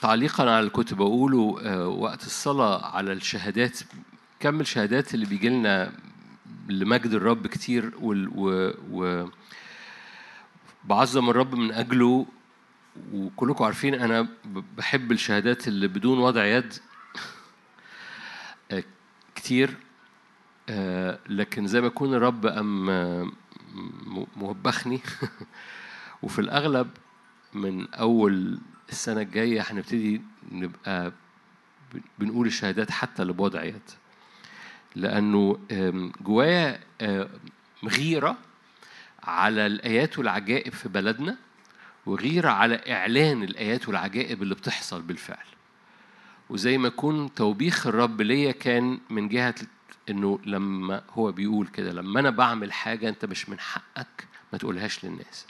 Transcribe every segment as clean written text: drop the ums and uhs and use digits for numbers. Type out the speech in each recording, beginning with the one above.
تعليقا على اللي كنت بقوله وقت الصلاة على الشهادات، كم الشهادات اللي بيجي لنا لمجد الرب كتير، بعظم الرب من أجله، وكلكم عارفين أنا بحب الشهادات اللي بدون وضع يد كتير، لكن زي ما يكون الرب موبخني وفي الأغلب من أول السنة الجاية هنبتدي نبقى بنقول الشهادات حتى اللي بوضع يد، لأنه جوايا غيرة على الآيات والعجائب في بلدنا، وغيرة على إعلان الآيات والعجائب اللي بتحصل بالفعل. وزي ما يكون توبيخ الرب ليا كان من جهة إنه لما هو بيقول كده، لما أنا بعمل حاجة أنت مش من حقك ما تقولهاش للناس.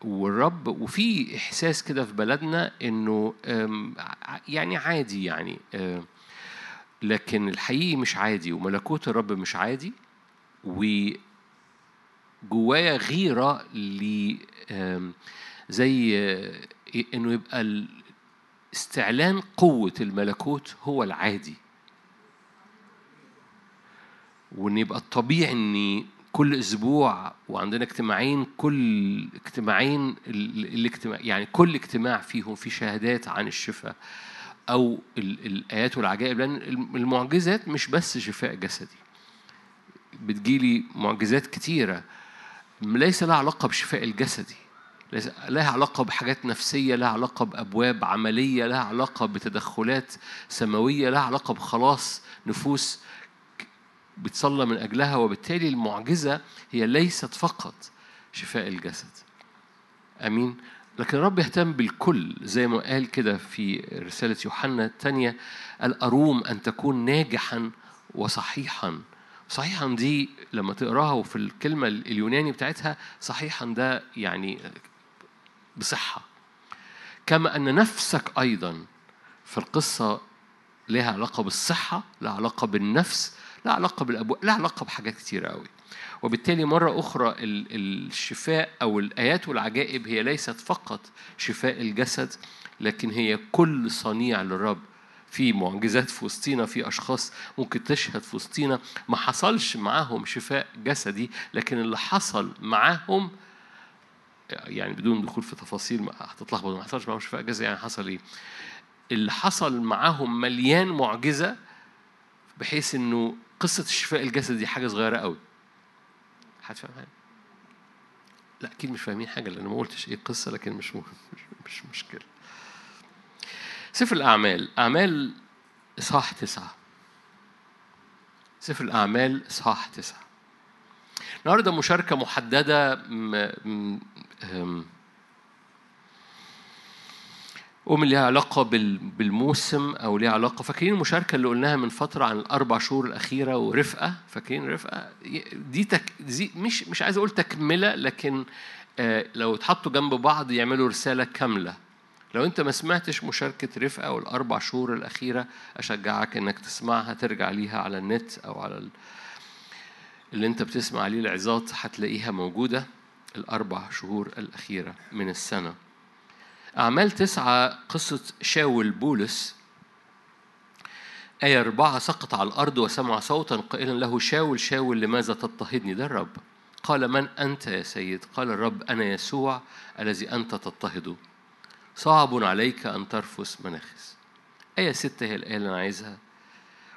والرب وفي إحساس كده في بلدنا إنه يعني عادي، يعني لكن الحقيقي مش عادي، وملكوت الرب مش عادي، وجوايا غيرة زي إنه يبقى استعلان قوة الملكوت هو العادي، وإن يبقى الطبيعي إني كل أسبوع وعندنا اجتماعين، كل اجتماعين يعني كل اجتماع فيهم في شهادات عن الشفاء أو الآيات والعجائب، لأن المعجزات مش بس شفاء جسدي، بتجيلي معجزات كتيرة ليس لها علاقة بشفاء الجسدي، لها علاقة بحاجات نفسية، لها علاقة بأبواب عملية، لها علاقة بتدخلات سماوية، لها علاقة بخلاص نفوس بتصلى من أجلها. وبالتالي المعجزة هي ليست فقط شفاء الجسد، أمين، لكن الرب يهتم بالكل زي ما قال كده في رسالة يوحنا الثانية، الأروم أن تكون ناجحا وصحيحا. صحيحا دي لما تقراها وفي الكلمة اليوناني بتاعتها صحيحا ده يعني بصحة، كما أن نفسك أيضا في القصة لها علاقة بالصحة، لها علاقة بالنفس، لها علاقة بالأبواب، لها علاقة بحاجات كتيرة قوي. وبالتالي مرة أخرى الشفاء أو الآيات والعجائب هي ليست فقط شفاء الجسد، لكن هي كل صنيع للرب. في معجزات في وسطينا، في أشخاص ممكن تشهد في وسطينا ما حصلش معاهم شفاء جسدي، لكن اللي حصل معاهم يعني بدون دخول في تفاصيل هتتلخبط، ما حصلش معاهم شفاء جسدي يعني حصل إيه، اللي حصل معاهم مليان معجزة، بحيث إنه قصة الشفاء الجسدي حاجة صغيرة قوي. هتفهم حاجة؟ لا أكيد مش فاهمين حاجة، لأن ما قلتش إيه القصة، لكن مش مشكلة. سفر الأعمال، أعمال إصحاح 9. سفر الأعمال إصحاح 9. النهارده مشاركة محددة، ليها علاقة بالموسم أو ليها علاقة، فاكرين المشاركة اللي قلناها من فترة عن الأربع شهور الأخيرة ورفقة؟ فاكرين رفقة دي، دي مش عايز أقول تكملة، لكن لو تحطوا جنب بعض يعملوا رسالة كاملة. لو أنت ما سمعتش مشاركة رفقة والأربع شهور الأخيرة أشجعك أنك تسمعها، ترجع ليها على النت أو على اللي أنت بتسمع عليه العظات، هتلاقيها موجودة، الأربع شهور الأخيرة من السنة. أعمال 9 قصة شاول بولس، آية 4، سقط على الأرض وسمع صوتا قائلا له شاول شاول لماذا تضطهدني؟ ده الرب. قال من أنت يا سيد؟ قال الرب أنا يسوع الذي أنت تضطهده، صعب عليك أن ترفس مناخس. آية 6 هي الآية اللي أنا عايزها،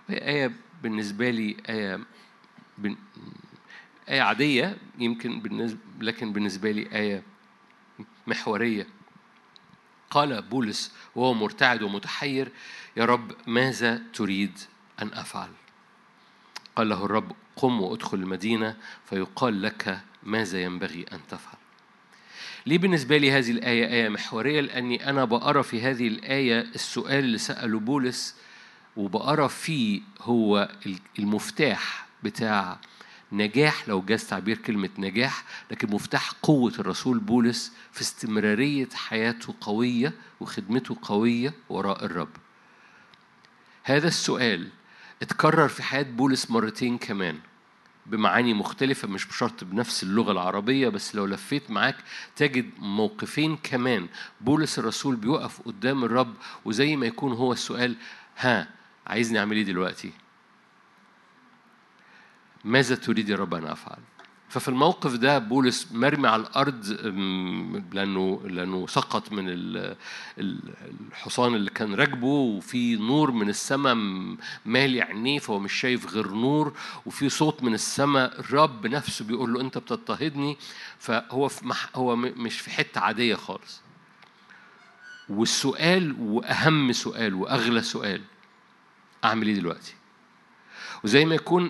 وهي آية بالنسبة لي آية عادية يمكن لكن بالنسبة لي آية محورية. قال بولس وهو مرتعد ومتحير، يا رب ماذا تريد أن أفعل؟ قال له الرب قم وأدخل المدينة فيقال لك ماذا ينبغي أن تفعل. ليه بالنسبة لي هذه الآية آية محورية؟ لأني أنا بقرأ في هذه الآية السؤال اللي سأله بولس، وبقرأ فيه هو المفتاح بتاع نجاح، لو جاز تعبير كلمة نجاح، لكن مفتاح قوة الرسول بولس في استمرارية حياته قوية وخدمته قوية وراء الرب. هذا السؤال اتكرر في حياة بولس مرتين كمان، بمعاني مختلفة، مش بشرط بنفس اللغة العربية، بس لو لفيت معاك تجد موقفين كمان بولس الرسول بيوقف قدام الرب، وزي ما يكون هو السؤال ها عايزني أعمل إيه دلوقتي؟ ماذا تريد يا رب أن أفعل؟ ففي الموقف ده بولس مرمي على الأرض لأنه سقط من الحصان اللي كان راكبه، وفي نور من السماء مالي عينيه فهو مش شايف غير نور، وفي صوت من السماء الرب نفسه بيقول له أنت بتضطهدني. فهو هو مش في حتة عادية خالص. والسؤال وأهم سؤال وأغلى سؤال أعمل إيه دلوقتي؟ وزي ما يكون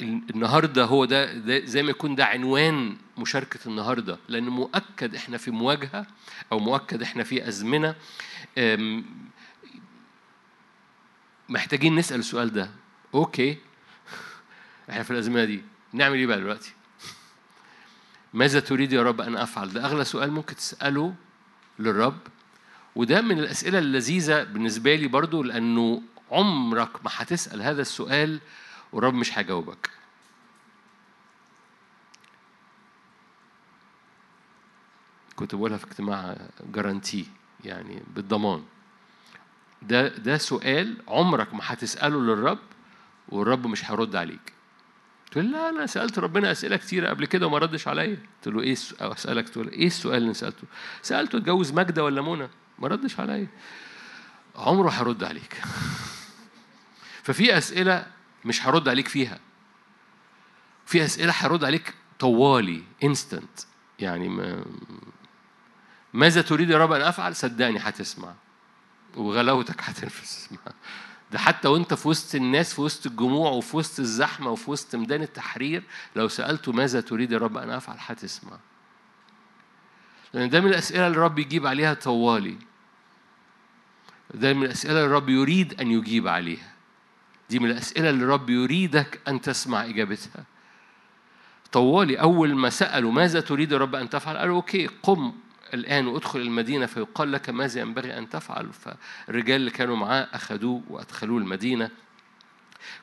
النهاردة هو ده زي ما يكون ده عنوان مشاركة النهاردة، لأن مؤكد إحنا في مواجهة، أو مؤكد إحنا في أزمنة محتاجين نسأل السؤال ده. أوكي إحنا في الأزمنة دي نعمل إيه بقى دلوقتي؟ ماذا تريد يا رب أن أفعل؟ ده أغلى سؤال ممكن تسأله للرب، وده من الأسئلة اللذيذة بالنسبة لي برضو، لأنه عمرك ما هتسأل هذا السؤال والرب مش هيجاوبك. كنت بقولها في اجتماع جارانتي، يعني بالضمان. ده سؤال عمرك ما هتسأله للرب والرب مش هيرد عليك. تقول لا أنا سألت ربنا أسئلة كتيرة قبل كده وما ردش عليا. تقول له إيه أسألك؟ تقول إيه السؤال اللي سألته؟ سألته اتجوز ماجدة ولا منى؟ ما ردش عليا. عمره هيرد عليك. ففي أسئلة مش هرد عليك فيها، في أسئلة هرد عليك طوالي إنستنت. يعني ماذا تريد يا رب أن أفعل؟ صدقني هتسمع وغلاوتك هتنفس. ده حتى وانت في وسط الناس، في وسط الجموع، وفي وسط الزحمة، وفي وسط ميدان التحرير، لو سألته ماذا تريد يا رب أن أفعل هتسمع، لأن ده من الأسئلة اللي الرب يجيب عليها طوالي. ده من الأسئلة اللي الرب يريد أن يجيب عليها. دي من الأسئلة اللي الرب يريدك أن تسمع إجابتها طوالي. أول ما سألوا ماذا تريد الرب أن تفعل؟ قالوا أوكي قم الآن وادخل المدينة فيقال لك ماذا ينبغي أن تفعل. فالرجال اللي كانوا معاه أخذوه وأدخلوه المدينة.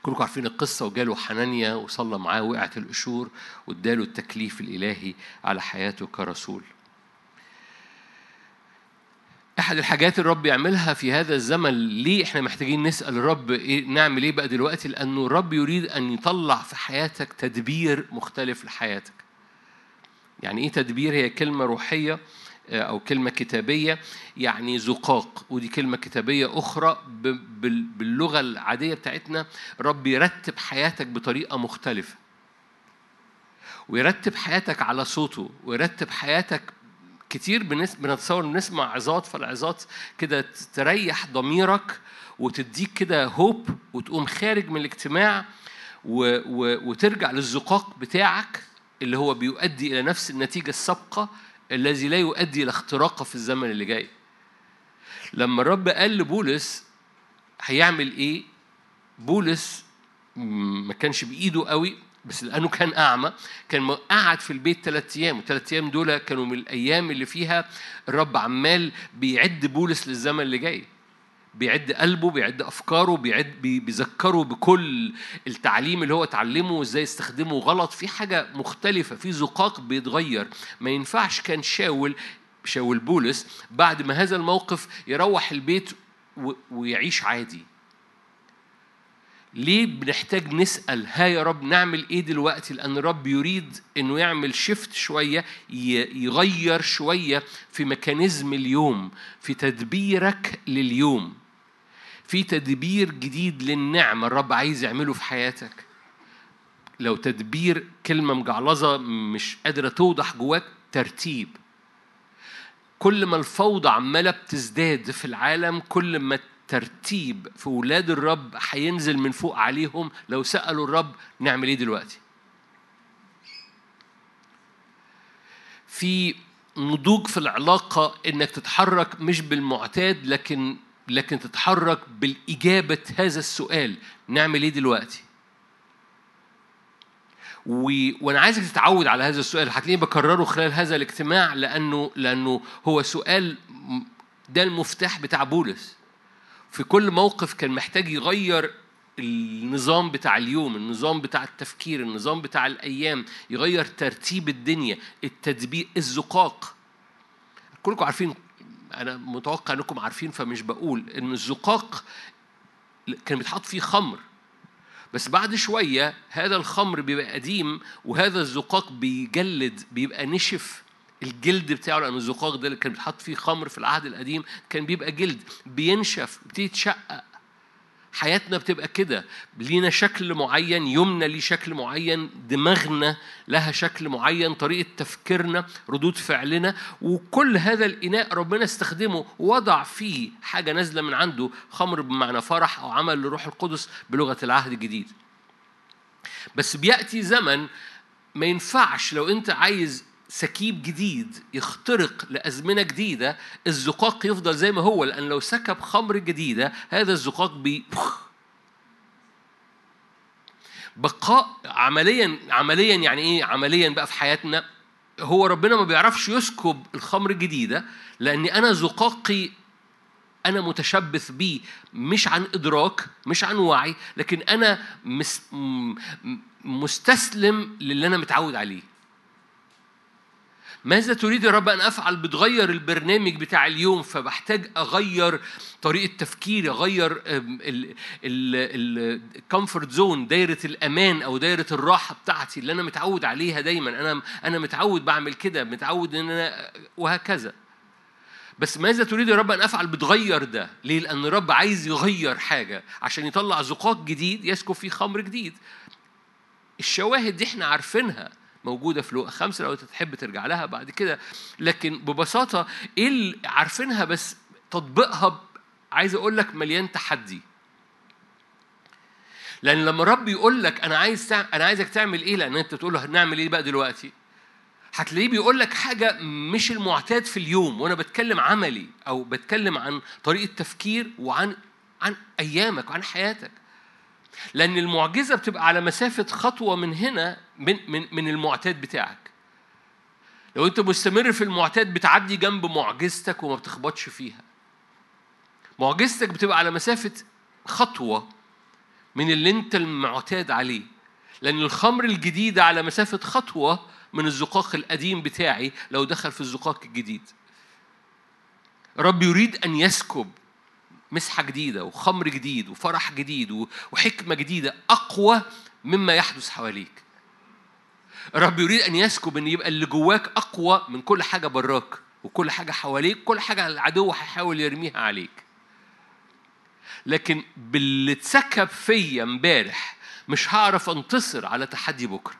كلكم عارفين القصة. وجاله حنانيا وصلى معاه، وقعت القشور، واداله التكليف الإلهي على حياته كرسول. أحد الحاجات الرب يعملها في هذا الزمن، ليه إحنا محتاجين نسأل الرب نعمل إيه بقى دلوقتي؟ لأنه الرب يريد أن يطلع في حياتك تدبير مختلف لحياتك. يعني إيه تدبير؟ هي كلمة روحية أو كلمة كتابية، يعني زقاق، ودي كلمة كتابية أخرى باللغة العادية بتاعتنا. الرب يرتب حياتك بطريقة مختلفة، ويرتب حياتك على صوته، ويرتب حياتك. كتير بنتصور نسمع عظات، فالعظات كده تريح ضميرك وتديك كده هوب، وتقوم خارج من الاجتماع وترجع للزقاق بتاعك اللي هو بيؤدي إلى نفس النتيجة السابقة، الذي لا يؤدي إلى اختراقه في الزمن اللي جاي. لما الرب قال لبولس هيعمل إيه، بولس ما كانش بإيده قوي، بس لأنه كان أعمى كان قاعد في البيت 3 أيام، و3 أيام دول كانوا من الأيام اللي فيها الرب عمال بيعد بولس للزمن اللي جاي، بيعد قلبه، بيعد أفكاره، بيذكره بكل التعليم اللي هو اتعلمه وإزاي استخدمه غلط. في حاجة مختلفة، في زقاق بيتغير. ما ينفعش كان شاول بولس بعد ما هذا الموقف يروح البيت ويعيش عادي. ليه بنحتاج نسأل ها يا رب نعمل إيه دلوقتي؟ لأن الرب يريد أنه يعمل شيفت شوية، يغير شوية في ميكانيزم اليوم، في تدبيرك لليوم، في تدبير جديد للنعمة الرب عايز يعمله في حياتك. لو تدبير كلمة مجعلظة مش قادرة توضح جواك، ترتيب. كل ما الفوضى عمالة بتزداد في العالم، كل ما ترتيب في ولاد الرب هينزل من فوق عليهم لو سألوا الرب نعمل ايه دلوقتي. في نضوج في العلاقة، انك تتحرك مش بالمعتاد، لكن تتحرك بالإجابة هذا السؤال نعمل ايه دلوقتي. وانا عايزك تتعود على هذا السؤال. هتلاقيني بكرره خلال هذا الاجتماع، لانه هو سؤال، ده المفتاح بتاع بولس. في كل موقف كان محتاج يغير النظام بتاع اليوم، النظام بتاع التفكير، النظام بتاع الأيام، يغير ترتيب الدنيا، التدبيق، الزقاق. كلكم عارفين، أنا متوقع أنكم عارفين فمش بقول إن الزقاق كان بيتحط فيه خمر، بس بعد شوية هذا الخمر بيبقى قديم وهذا الزقاق بيجلد، بيبقى نشف الجلد بتاعه، لأن الزقاق ده اللي كان بيتحط فيه خمر في العهد القديم كان بيبقى جلد بينشف، بتتشقق. حياتنا بتبقى كده، لينا شكل معين، يومنا ليه شكل معين، دماغنا لها شكل معين، طريقة تفكيرنا، ردود فعلنا، وكل هذا الإناء ربنا استخدمه ووضع فيه حاجة نازلة من عنده، خمر بمعنى فرح أو عمل لروح القدس بلغة العهد الجديد. بس بيأتي زمن ما ينفعش لو أنت عايز سكيب جديد يخترق لأزمنة جديدة الزقاق يفضل زي ما هو، لأن لو سكب خمر جديدة هذا الزقاق بقاء عمليا يعني إيه عمليا بقى في حياتنا؟ هو ربنا ما بيعرفش يسكب الخمر الجديدة، لأن أنا زقاقي أنا متشبث بيه، مش عن إدراك، مش عن وعي، لكن أنا مستسلم للي أنا متعود عليه. ماذا تريد يا رب أن أفعل؟ بتغير البرنامج بتاع اليوم، فبحتاج أغير طريقة تفكيري، أغير الكمفورت زون، دايرة الأمان أو دايرة الراحة بتاعتي اللي أنا متعود عليها دايما، أنا متعود بعمل كده، متعود إن أنا وهكذا. بس ماذا تريد يا رب أن أفعل؟ بتغير ده ليه؟ لأن الرب عايز يغير حاجة عشان يطلع زقاق جديد يسكب فيه خمر جديد. الشواهد دي احنا عارفينها، موجودة في لوقا 5 لو تحب ترجع لها بعد كده، لكن ببساطة إيه اللي عارفينها بس تطبيقها عايز أقول لك مليان تحدي. لأن لما رب يقول لك أنا عايزك تعمل إيه، لأن أنت تقول له هنعمل إيه بقى دلوقتي، هتلاقيه بيقول لك حاجة مش المعتاد في اليوم. وأنا بتكلم عملي أو بتكلم عن طريقة تفكير وعن أيامك وعن حياتك، لأن المعجزة بتبقى على مسافة خطوة من هنا من المعتاد بتاعك. لو أنت مستمر في المعتاد بتعدي جنب معجزتك وما بتخبطش فيها. معجزتك بتبقى على مسافة خطوة من اللي أنت المعتاد عليه، لأن الخمر الجديد على مسافة خطوة من الزقاق القديم بتاعي لو دخل في الزقاق الجديد. رب يريد أن يسكب مسحة جديدة وخمر جديد وفرح جديد وحكمة جديدة أقوى مما يحدث حواليك. الرب يريد أن يسكب أن يبقى اللي جواك أقوى من كل حاجة براك وكل حاجة حواليك، كل حاجة العدو هيحاول يرميها عليك. لكن باللي اتسكب فيا امبارح مش هعرف أنتصر على تحدي بكرة.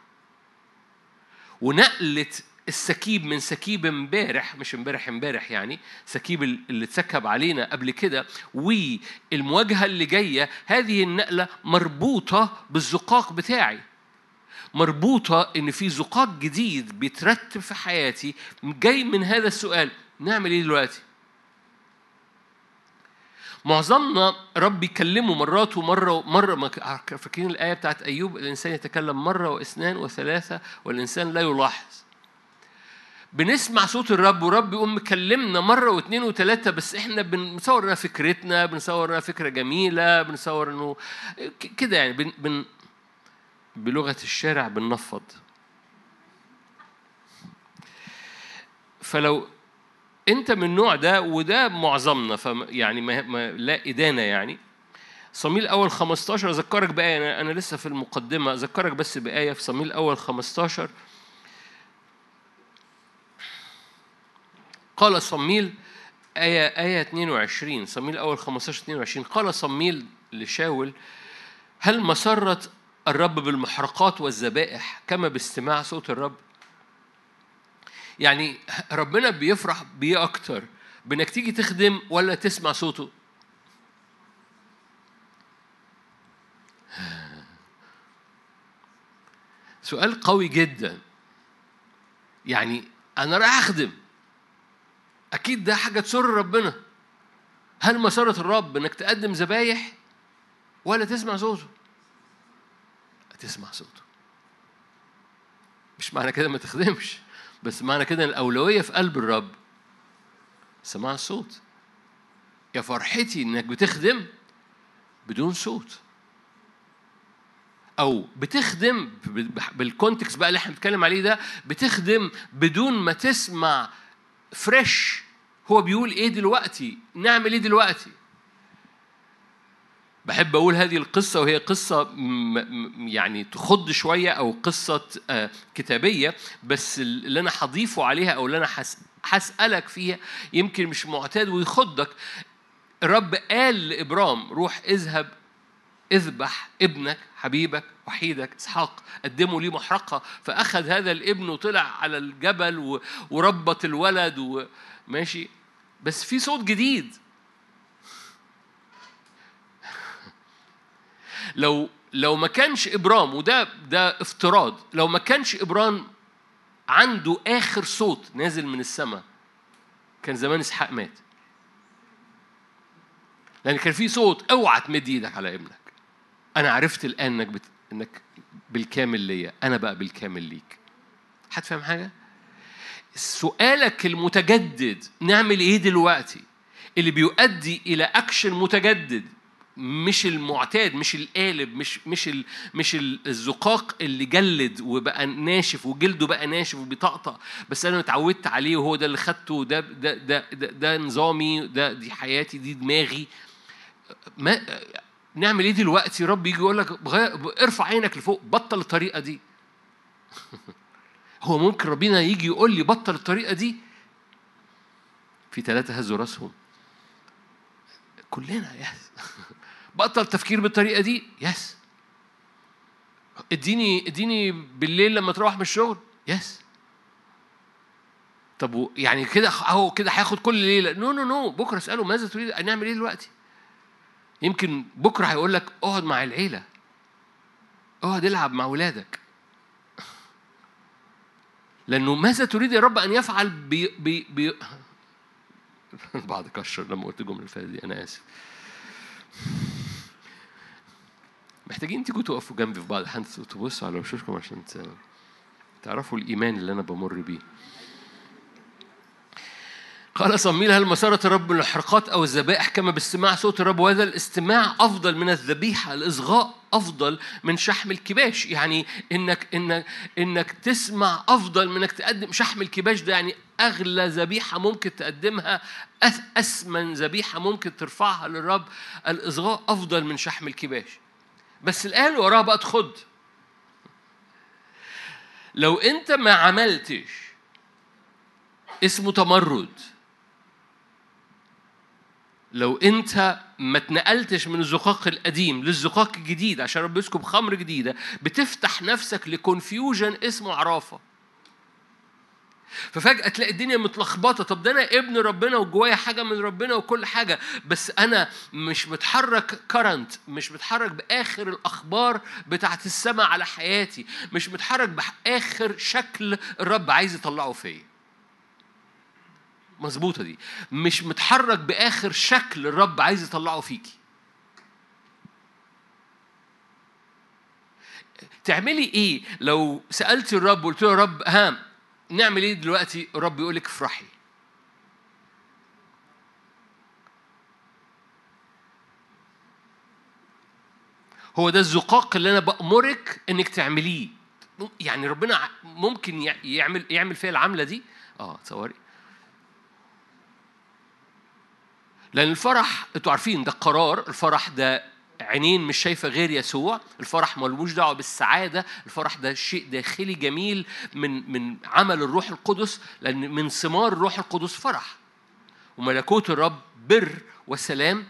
ونقلة السكيب من سكيب امبارح، مش امبارح يعني، سكيب اللي اتسكب علينا قبل كده والمواجهة اللي جاية، هذه النقلة مربوطة بالزقاق بتاعي، مربوطة ان في زقاق جديد بيترتب في حياتي جاي من هذا السؤال، نعمل ايه دلوقتي؟ معظمنا رب يكلمه مرات ومرة، فاكرين الآية بتاعت أيوب، الإنسان يتكلم مرة واثنان وثلاثة والإنسان لا يلاحظ. بنسمع صوت الرب ورب يقوم مكلمنا مرة واثنين وثلاثة، بس احنا بنصورنا فكرتنا، بنصورنا فكرة جميلة، بنصور انه كده يعني بلغة الشارع بننفض. فلو انت من النوع ده، وده معظمنا، يعني لا إدانة يعني. صموئيل أول 15 أذكرك بآية، أنا لسه في المقدمة، أذكرك بس بآية في صموئيل أول 15. قال صموئيل، آية 22، صموئيل أول 15-22، قال صموئيل لشاول: هل مسرت الرب بالمحرقات والذبائح كما باستماع صوت الرب؟ يعني ربنا بيفرح بيه أكتر بأنك تيجي تخدم ولا تسمع صوته؟ سؤال قوي جدا. يعني أنا راح أخدم، أكيد ده حاجة تسر ربنا. هل مسرت الرب أنك تقدم ذبايح ولا تسمع صوته؟ تسمع صوته. مش معنى كده ما تخدمش، بس معنى كده الأولوية في قلب الرب سماع الصوت. يا فرحتي أنك بتخدم بدون صوت، أو بتخدم بالكونتكست بقى اللي احنا بنتكلم عليه ده، بتخدم بدون ما تسمع فريش هو بيقول إيه دلوقتي، نعمل إيه دلوقتي. بحب أقول هذه القصة، وهي قصة يعني تخض شوية أو قصة كتابية، بس اللي أنا هضيفه عليها أو اللي أنا هسألك فيها يمكن مش معتاد ويخضك. الرب قال لإبرام روح اذهب اذبح ابنك حبيبك وحيدك إسحاق، قدموا لي محرقة، فأخذ هذا الابن وطلع على الجبل وربط الولد وماشي. بس في صوت جديد، لو ما كانش إبرام، وده افتراض، لو ما كانش إبرام عنده آخر صوت نازل من السماء كان زمان إسحاق مات، لأن كان في صوت اوعى تمد ايدك على ابنك، أنا عرفت الآن إنك بالكامل ليا، أنا بقى بالكامل ليك. هتفهم حاجة؟ سؤالك المتجدد نعمل إيه دلوقتي، اللي بيؤدي إلى أكشن متجدد، مش المعتاد، مش القالب، مش الزقاق اللي جلد وبقى ناشف وجلده بقى ناشف وبيطقطق، بس انا اتعودت عليه وهو ده اللي خدته، ده نظامي، دي حياتي، دي دماغي. ما نعمل ايه دلوقتي؟ رب يجي يقول لك ارفع عينك لفوق، بطل الطريقه دي. هو ممكن ربنا يجي يقول لي بطل الطريقه دي؟ في 3 هزوا راسهم كلنا، يس بطل تفكير بالطريقه دي، يس اديني بالليل لما تروح من الشغل، يس طب يعني كده اهو كده هياخد كل ليله، نو بكره اساله ماذا تريد ان نعمل ايه دلوقتي. يمكن بكره هيقول لك اقعد مع العيله، اقعد العب مع ولادك، لانه ماذا تريد يا رب ان يفعل بي بعد كشر لما قلت الجمله الفاضيه دي، انا اسف. محتاجين تيجوا تقفوا جنبي في بعض الأحيان، تبصوا على وشوشكم عشان تعرفوا الإيمان اللي أنا بمر بيه. قال صموئيل هل مسارة الرب من الحرقات أو الذبائح كما باستماع صوت الرب، وهذا الاستماع أفضل من الذبيحة، الإصغاء أفضل من شحم الكباش. يعني إنك تسمع أفضل من إنك تقدم شحم الكباش، ده يعني أغلى ذبيحة ممكن تقدمها، أثمن ذبيحة ممكن ترفعها للرب، الإصغاء أفضل من شحم الكباش. بس الآن وراها بقى تخد، لو أنت ما عملتش اسمه تمرد، لو أنت ما تنقلتش من الزقاق القديم للزقاق الجديد عشان رب يسكب خمر جديدة، بتفتح نفسك لكونفيوجن اسمه عرافة. ففجأة تلاقي الدنيا متلخبطة، طب ده أنا ابن ربنا وجوايا حاجة من ربنا وكل حاجة، بس أنا مش بتحرك كارنت، مش بتحرك بآخر الأخبار بتاعت السماء على حياتي، مش بتحرك بآخر شكل الرب عايز يطلعه فيه. مظبوطة دي؟ مش متحرك بآخر شكل الرب عايز يطلعه فيكي. تعملي إيه لو سألتي الرب وقلت له يا رب نعمل إيه دلوقتي؟ الرب يقولك افرحي. هو ده الزقاق اللي أنا بأمرك إنك تعمليه. يعني ربنا ممكن يعمل فيها العملة دي؟ تصوري. لأن الفرح أنتوا عارفين ده قرار، الفرح ده عينين مش شايفة غير يسوع، الفرح ملوش دعوة بالسعادة، الفرح ده شيء داخلي جميل من عمل الروح القدس، لأن من ثمار الروح القدس فرح، وملكوت الرب بر وسلام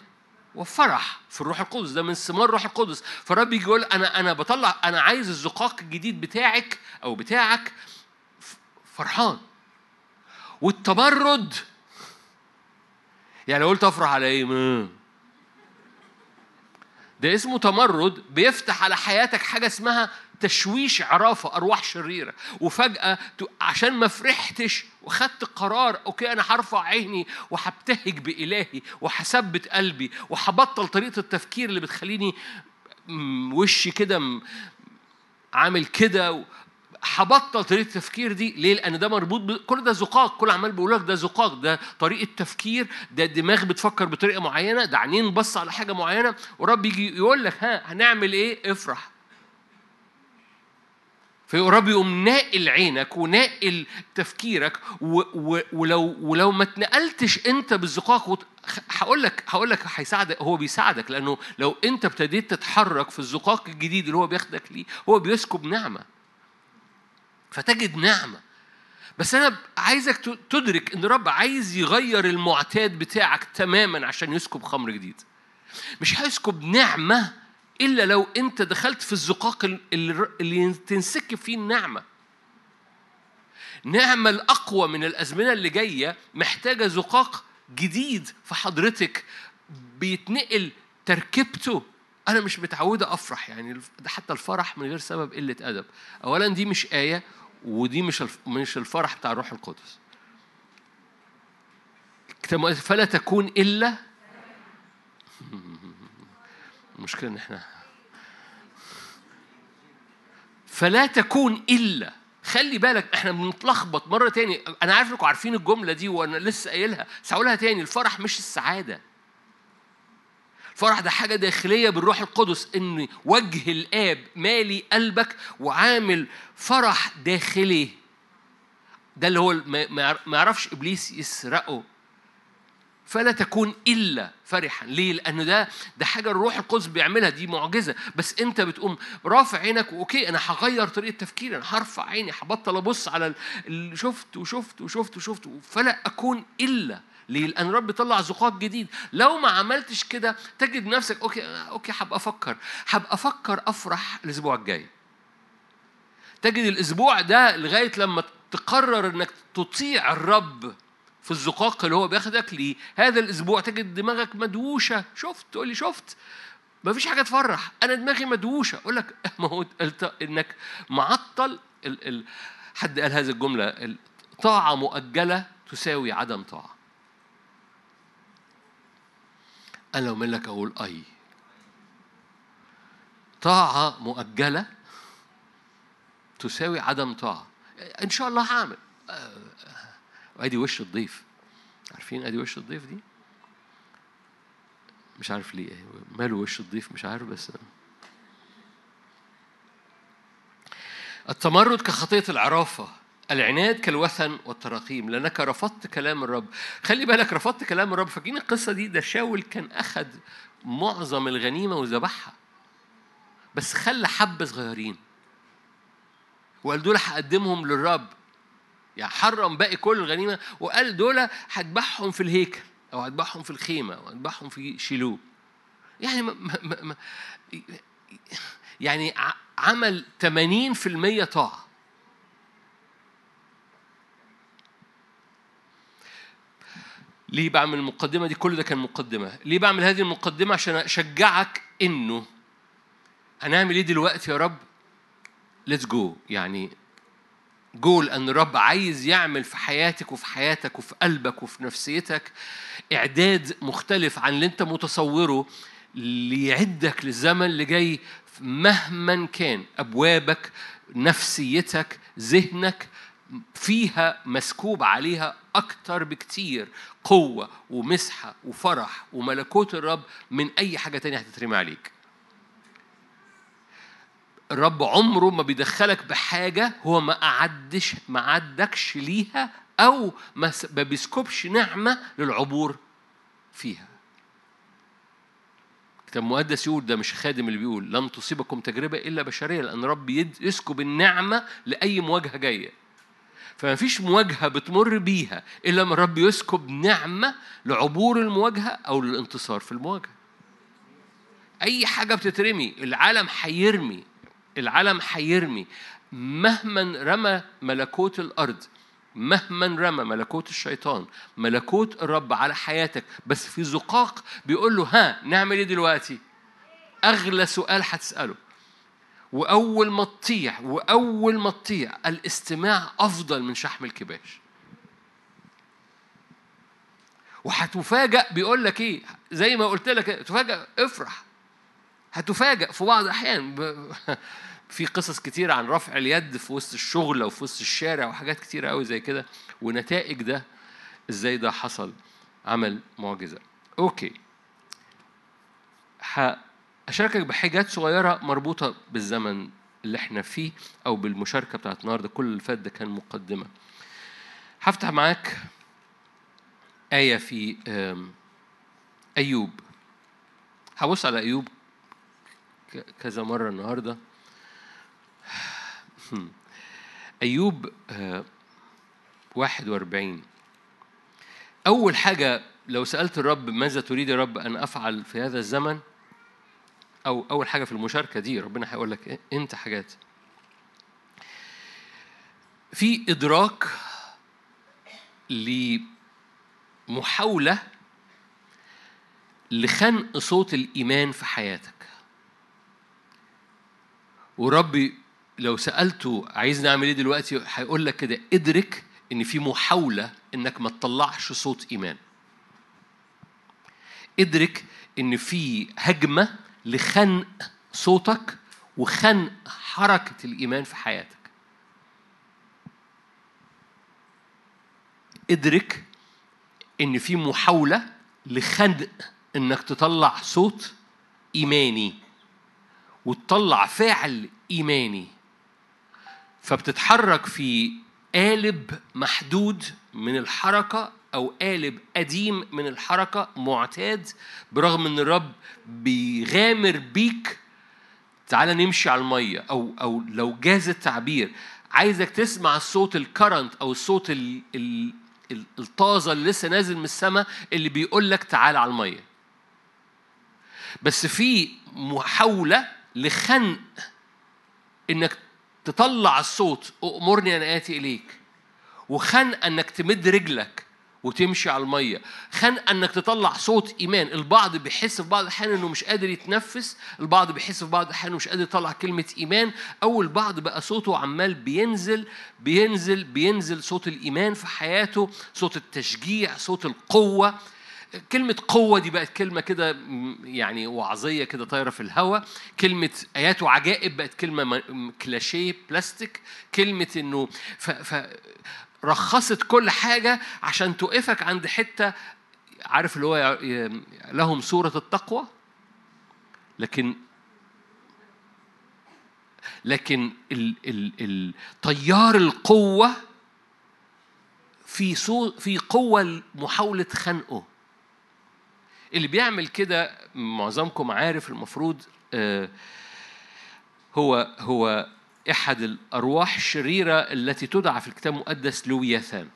وفرح في الروح القدس، ده من ثمار الروح القدس. فالرب يقول أنا بطلع، أنا عايز الزقاق الجديد بتاعك أو بتاعك فرحان. والتمرد يعني قلت أفرح على إيه؟ ده اسمه تمرد، بيفتح على حياتك حاجة اسمها تشويش عرافة، أرواح شريرة. وفجأة عشان ما فرحتش وخدت قرار أوكي أنا هرفع عيني وهبتهج بإلهي وهثبت قلبي وهبطل طريقة التفكير اللي بتخليني وشي كده عامل كده، هبطل طريقة التفكير دي. ليه؟ لأن ده مربوط كل ده زقاق، كل عمال بيقولك ده زقاق، ده طريقة تفكير، ده دماغ بتفكر بطريقة معينة، ده عينين بص على حاجة معينة، ورب يجي يقولك هنعمل إيه؟ افرح. فالرب يقوم ناقل عينك وناقل تفكيرك. ولو ما اتنقلتش انت بالزقاق، هقول لك هيساعدك، هو بيساعدك، لانه لو انت ابتديت تتحرك في الزقاق الجديد اللي هو بياخدك ليه، هو بيسكب نعمه فتجد نعمه. بس انا عايزك تدرك ان الرب عايز يغير المعتاد بتاعك تماما عشان يسكب خمر جديد. مش هيسكب نعمه الا لو انت دخلت في الزقاق اللي تنسكب فيه النعمه. نعمه الاقوى من الازمنه اللي جايه محتاجه زقاق جديد في حضرتك بيتنقل تركيبته. انا مش متعوده افرح، يعني ده حتى الفرح من غير سبب قله ادب. اولا دي مش ايه، ودي مش الفرح بتاع الروح القدس. فلا تكون الا مشكلة إن إحنا فلا تكون إلا. خلي بالك إحنا بنتلخبط مرة تاني. أنا عارف إنكم عارفين الجملة دي وأنا لسه قايلها، سأقولها تاني. الفرح مش السعادة، الفرح ده حاجة داخلية بالروح القدس، إن وجه الآب مالي قلبك وعامل فرح داخلي. ده اللي هو ما يعرفش إبليس يسرقه. فلا تكون إلا فرحا. ليه؟ لأنه ده حاجة الروح القدس بيعملها، دي معجزة. بس أنت بتقوم رافع عينك، وأوكي أنا هغير طريقة تفكيري، أنا هرفع عيني، هبطل أبص على اللي شفت وشفت وشفت وشفت. فلا أكون إلا. ليه؟ لأن الرب طلع زقاق جديد. لو ما عملتش كده تجد نفسك أوكي هبقى أفكر أفرح الأسبوع الجاي. تجد الأسبوع ده لغاية لما تقرر أنك تطيع الرب في الزقاق اللي هو بياخدك ليه. هذا الأسبوع تجد دماغك مدوشة. شفت؟ تقول لي شفت؟ ما فيش حاجة تفرح، أنا دماغي مدوشة. أقول لك ما هو إنك معطل. حد قال هذه الجملة: طاعة مؤجلة تساوي عدم طاعة. أنا لو منك أقول أي طاعة مؤجلة تساوي عدم طاعة. إن شاء الله هعمل. أدي وش الضيف، عارفين أدي وش الضيف دي؟ مش عارف ليه ماله وش الضيف، مش عارف. بس التمرد كخطية العرافة، العناد كالوثن والتراخيم، لأنك رفضت كلام الرب. خلي بالك، رفضت كلام الرب. فاكرين القصة دي؟ ده شاول كان أخذ معظم الغنيمة وذبحها، بس خلى حبة صغيرين وقال دول هقدمهم للرب. يعني حرم باقي كل الغنيمة وقال دول هتبحهم في الهيكل، أو هتبحهم في الخيمة، أو هتبحهم في شيلوه. يعني يعني عمل 80% طاعة. ليه بعمل المقدمة دي؟ كل ده كان مقدمة. ليه بعمل هذه المقدمة؟ عشان أشجعك إنه هنعمل إيه دلوقتي يا رب؟ let's go. يعني جول أن الرب عايز يعمل في حياتك وفي حياتك وفي قلبك وفي نفسيتك إعداد مختلف عن اللي أنت متصوره، ليعدك للزمن اللي جاي مهما كان أبوابك، نفسيتك، ذهنك فيها مسكوب عليها أكتر بكتير قوة ومسحة وفرح وملكوت الرب من أي حاجة تانية هتترمي عليك. الرب عمره ما بيدخلك بحاجة هو ما عدكش ليها، أو ما بيسكبش نعمة للعبور فيها. كتاب مقدس يقول، ده مش خادم اللي بيقول، لم تصيبكم تجربة إلا بشرية، لأن الرب يسكب النعمة لأي مواجهة جاية. فما فيش مواجهة بتمر بيها إلا ما الرب يسكب نعمة لعبور المواجهة أو للانتصار في المواجهة. أي حاجة بتترمي، العالم حيرمي مهما رمى ملكوت الأرض، مهما رمى ملكوت الشيطان، ملكوت الرب على حياتك. بس في زقاق بيقول له ها نعمل ايه دلوقتي؟ أغلى سؤال هتسأله، وأول ما تطيع الاستماع أفضل من شحم الكباش. وهتفاجأ بيقول لك ايه، زي ما قلت لك تفاجأ، افرح. هتفاجأ في بعض الأحيان في قصص كتيرة عن رفع اليد في وسط الشغل أو في وسط الشارع وحاجات كتيرة قوي زي كده، ونتائج ده إزاي ده حصل عمل معجزة. أوكي، هأشاركك بحاجات صغيرة مربوطة بالزمن اللي احنا فيه أو بالمشاركة بتاعت النهاردة. كل اللي فات ده كان مقدمة. هفتح معاك آية في أيوب. هبص على أيوب كذا مرة النهاردة. أيوب 41. أول حاجة لو سألت الرب ماذا تريد يا رب أن أفعل في هذا الزمن، أو أول حاجة في المشاركة دي ربنا هيقول لك أنت حاجات في إدراك لمحاولة لخنق صوت الإيمان في حياتك. وربي لو سألته عايزني أعمل إيه دلوقتي هيقول لك كده، إدرك إن في محاولة إنك ما تطلعش صوت إيمان. إدرك إن في هجمة لخنق صوتك وخنق حركة الإيمان في حياتك. إدرك إن في محاولة لخنق إنك تطلع صوت إيماني وتطلع فعل إيماني، فبتتحرك في قالب محدود من الحركة أو قالب قديم من الحركة معتاد، برغم أن الرب بيغامر بيك تعال نمشي على المية، أو لو جاز التعبير عايزك تسمع الصوت الكرنت أو الصوت الطازة اللي لسه نازل من السماء اللي بيقولك تعال على المية. بس في محاولة لخنق أنك تطلع الصوت أؤمرني أن آتي إليك، وخنق أنك تمد رجلك وتمشي على المية، خنق أنك تطلع صوت إيمان. البعض بيحس في بعض الأحيان إنه مش قادر يتنفس، البعض بيحس في بعض الأحيان إنه مش قادر يطلع كلمة إيمان، أو البعض بقى صوته عمال بينزل صوت الإيمان في حياته، صوت التشجيع، صوت القوة. كلمة قوة دي بقت كلمة كده يعني وعظية كده طايرة في الهواء. كلمة آيات وعجائب بقت كلمة كلاشيه بلاستيك، كلمة إنه رخصت كل حاجة عشان توقفك عند حتة، عارف اللي هو لهم صورة التقوى، لكن الطيار القوة في قوة محاولة خنقه. اللي بيعمل كده معظمكم عارف المفروض هو أحد الأرواح الشريرة التي تدعى في الكتاب المقدس لوياثان.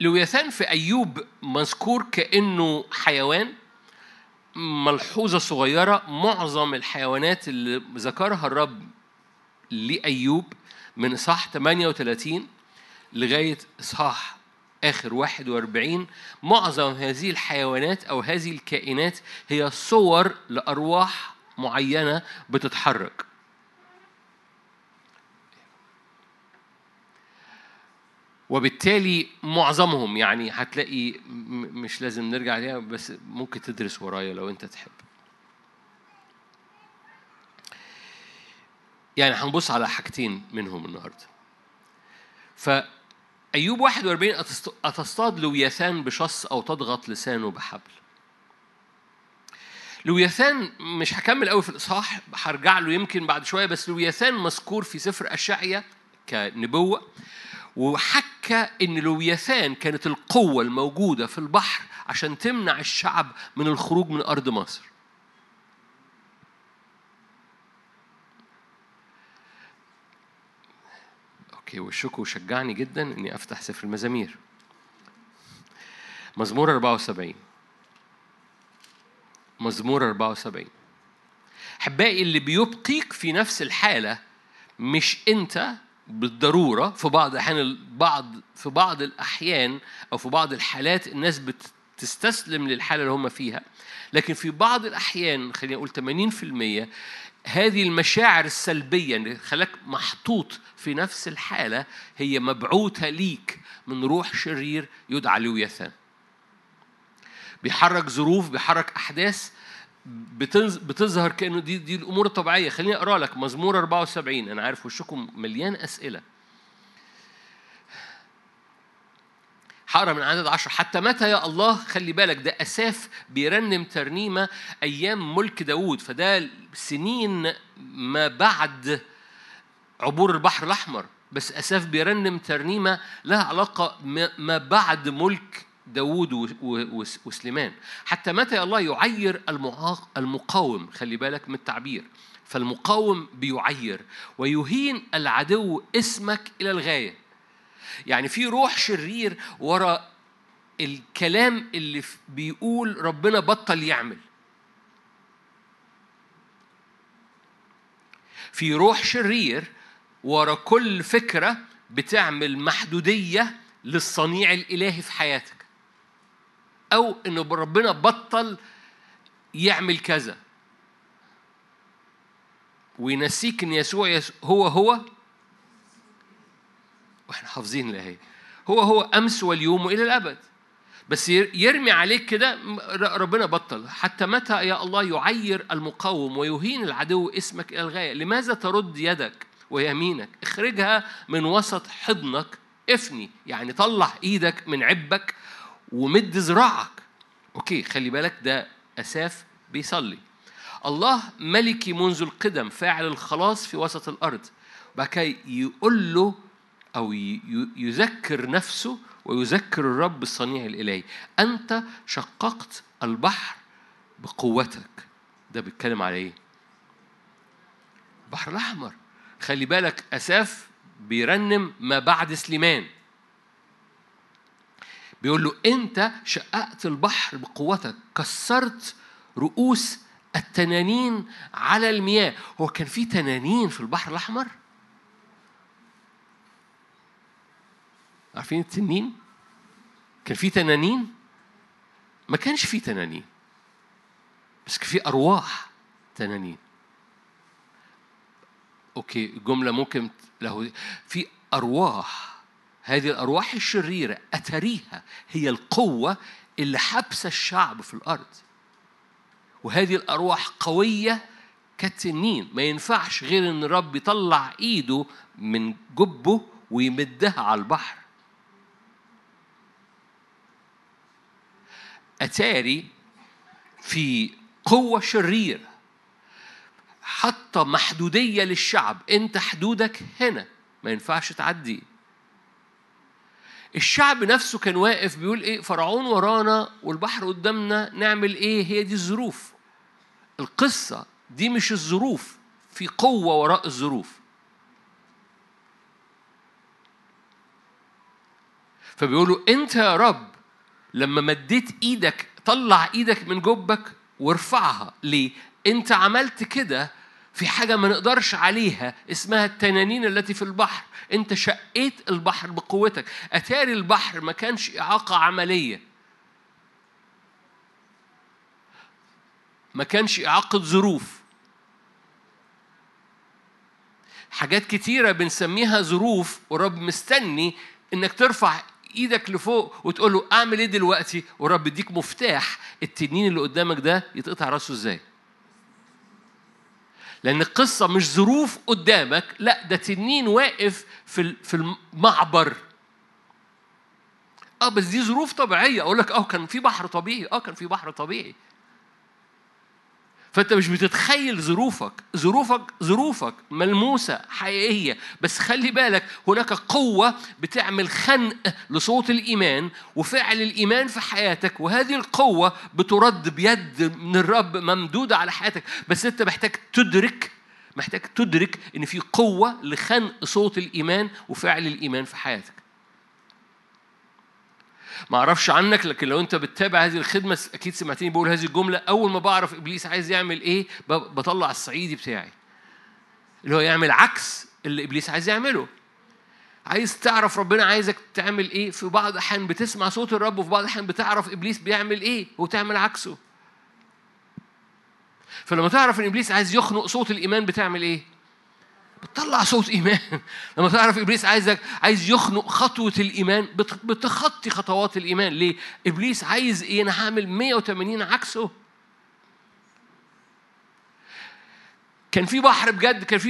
لوياثان في أيوب مذكور كأنه حيوان. ملحوظة صغيرة، معظم الحيوانات اللي ذكرها الرب لأيوب من إصحاح 38 لغاية إصحاح آخر 41، معظم هذه الحيوانات أو هذه الكائنات هي صور لأرواح معينة بتتحرك. وبالتالي معظمهم يعني هتلاقي، مش لازم نرجع لها بس ممكن تدرس ورايا لو انت تحب. يعني هنبص على حاجتين منهم النهاردة. فأيوب 41، أتصطاد لوياثان بشص أو تضغط لسانه بحبل. لوياثان مش هكمل قوي في الإصحاح، هرجع له يمكن بعد شوية. بس لوياثان مذكور في سفر أشعية كنبوة، وحكى إن لوياثان كانت القوة الموجودة في البحر عشان تمنع الشعب من الخروج من أرض مصر. أوكي، والشكو شجعني جدا إني أفتح سفر المزامير، مزمور 74. مزمور 74. أحبائي، اللي بيبقيك في نفس الحالة مش أنت بالضرورة. في بعض الأحيان أو في بعض الحالات الناس بتستسلم للحالة اللي هم فيها، لكن في بعض الأحيان خلينا نقول 80% هذه المشاعر السلبية اللي خلاك محطوط في نفس الحالة هي مبعوثة ليك من روح شرير يدعى لوياثان. بيحرك ظروف، بيحرك أحداث بتظهر كأنه دي الأمور الطبيعية. خليني أقرأ لك مزمور 74. أنا عارف وشكم مليان أسئلة. حقرا من عدد 10. حتى متى يا الله؟ خلي بالك ده أساف بيرنم ترنيمة أيام ملك داود، فده سنين ما بعد عبور البحر الأحمر، بس أساف بيرنم ترنيمة لها علاقة ما بعد ملك داود وسليمان. حتى متى يا الله يعير المقاوم؟ خلي بالك من التعبير، فالمقاوم بيعير ويهين العدو اسمك إلى الغاية. يعني في روح شرير ورا الكلام اللي بيقول ربنا بطل يعمل، في روح شرير ورا كل فكرة بتعمل محدودية للصنيع الإلهي في حياتك، أو إنه ربنا بطل يعمل كذا، وينسيك إن يسوع هو وإحنا حافظين لها هو أمس واليوم وإلى الأبد، بس يرمي عليك كده ربنا بطل. حتى متى يا الله يعير المقاوم ويهين العدو اسمك إلى الغاية؟ لماذا ترد يدك ويمينك؟ اخرجها من وسط حضنك، افني، يعني طلع إيدك من عبك ومد ذراعك. أوكي، خلي بالك ده أساف بيصلي. الله ملكي منذ القدم، فاعل الخلاص في وسط الأرض. بكي يقول له أو يذكر نفسه ويذكر الرب الصنيع الإلهي، أنت شققت البحر بقوتك. ده بيتكلم على إيه؟ البحر الأحمر. خلي بالك أساف بيرنم ما بعد سليمان، بيقول له أنت شققت البحر بقوتك، كسرت رؤوس التنانين على المياه. هو كان في تنانين في البحر الأحمر؟ عارفين التنين؟ كان في تنانين؟ ما كانش في تنانين، بس كان في أرواح تنانين. أوكي، جملة ممكن له، في أرواح، هذه الأرواح الشريرة أتريها هي القوة اللي حبس الشعب في الأرض، وهذه الأرواح قوية كالتنين، ما ينفعش غير أن الرب يطلع إيده من جبه ويمدها على البحر. أتاري في قوة شريرة حط محدودية للشعب، أنت حدودك هنا ما ينفعش تعدي. الشعب نفسه كان واقف بيقول إيه؟ فرعون ورانا والبحر قدامنا، نعمل إيه؟ هي دي الظروف. القصة دي مش الظروف، في قوة وراء الظروف. فبيقولوا أنت يا رب لما مديت إيدك، طلع إيدك من جبك وارفعها. ليه؟ أنت عملت كده في حاجة ما نقدرش عليها، اسمها التنانين التي في البحر. أنت شقيت البحر بقوتك. أتاري البحر ما كانش إعاقة عملية، ما كانش إعاقة ظروف. حاجات كتيرة بنسميها ظروف، ورب مستني إنك ترفع ايدك لفوق وتقول له اعمل ايه دلوقتي، ورب يديك مفتاح التنين اللي قدامك ده يتقطع راسه ازاي. لان القصه مش ظروف قدامك، لا ده تنين واقف في المعبر. بس دي ظروف طبيعيه. اقول لك كان في بحر طبيعي، كان في بحر طبيعي. فانت مش بتتخيل ظروفك ملموسه حقيقيه، بس خلي بالك هناك قوه بتعمل خنق لصوت الايمان وفعل الايمان في حياتك، وهذه القوه بترد بيد من الرب ممدوده على حياتك. بس انت محتاج تدرك ان في قوه لخنق صوت الايمان وفعل الايمان في حياتك. ما أعرفش عنك، لكن لو أنت بتتابع هذه الخدمة أكيد سمعتني بقول هذه الجملة. أول ما بعرف إبليس عايز يعمل إيه بطلع الصعيدي بتاعي، اللي هو يعمل عكس اللي إبليس عايز يعمله. عايز تعرف ربنا عايزك تعمل إيه، في بعض الأحيان بتسمع صوت الرب، وفي بعض الأحيان بتعرف إبليس بيعمل إيه وتعمل عكسه. فلما تعرف إن إبليس عايز يخنق صوت الإيمان بتعمل إيه؟ بتطلع صوت إيمان. لما تعرف إبليس عايز يخنق خطوة الإيمان، بتخطي خطوات الإيمان. ليه؟ إبليس عايز إيه؟ أنا هعمل 180 عكسه. كان في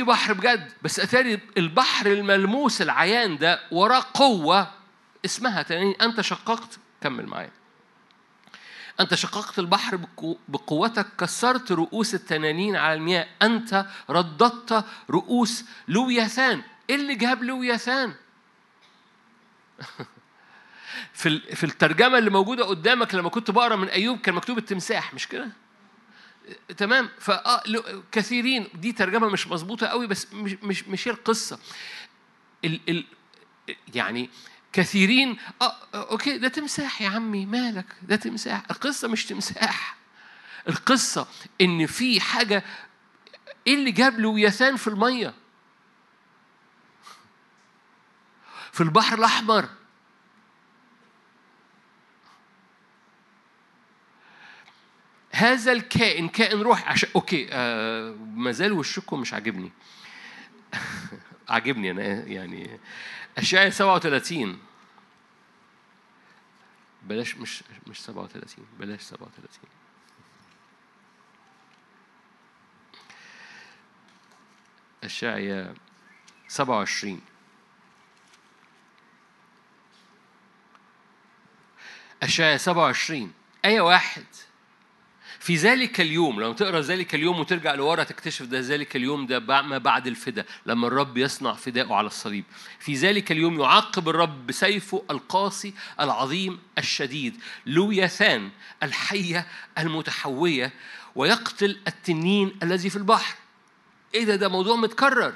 بحر بجد، بس أتاري البحر الملموس العيان ده وراه قوة اسمها تاني. أنت شققت، كمل معايا، أنت شققت البحر بقوتك، كسرت رؤوس التنانين على المياه، أنت رددت رؤوس لوياثان. إيه اللي جاب لوياثان؟ في الترجمة اللي موجودة قدامك لما كنت بقرأ من أيوب كان مكتوب التمساح، مش كده؟ تمام. كثيرين دي ترجمة مش مظبوطة قوي، بس مش القصة. يعني كثيرين اوكي ده تمساح يا عمي، مالك ده تمساح. القصة مش تمساح، القصة ان في حاجة. ايه اللي جاب لوياثان في المية في البحر الأحمر؟ هذا الكائن، كائن روحي. اوكي ما زال وشكم مش عاجبني. عاجبني انا يعني. اشعياء 37، بلاش مش 37، بلاش 37. اشعياء 27، اشعياء 27 آية 1. في ذلك اليوم، لو تقرأ ذلك اليوم وترجع لورا تكتشف ده ذلك اليوم ده ما بعد الفداء، لما الرب يصنع فداءه على الصليب. في ذلك اليوم يعاقب الرب بسيفه القاسي العظيم الشديد لوياثان الحية المتحوية، ويقتل التنين الذي في البحر. ايه ده موضوع متكرر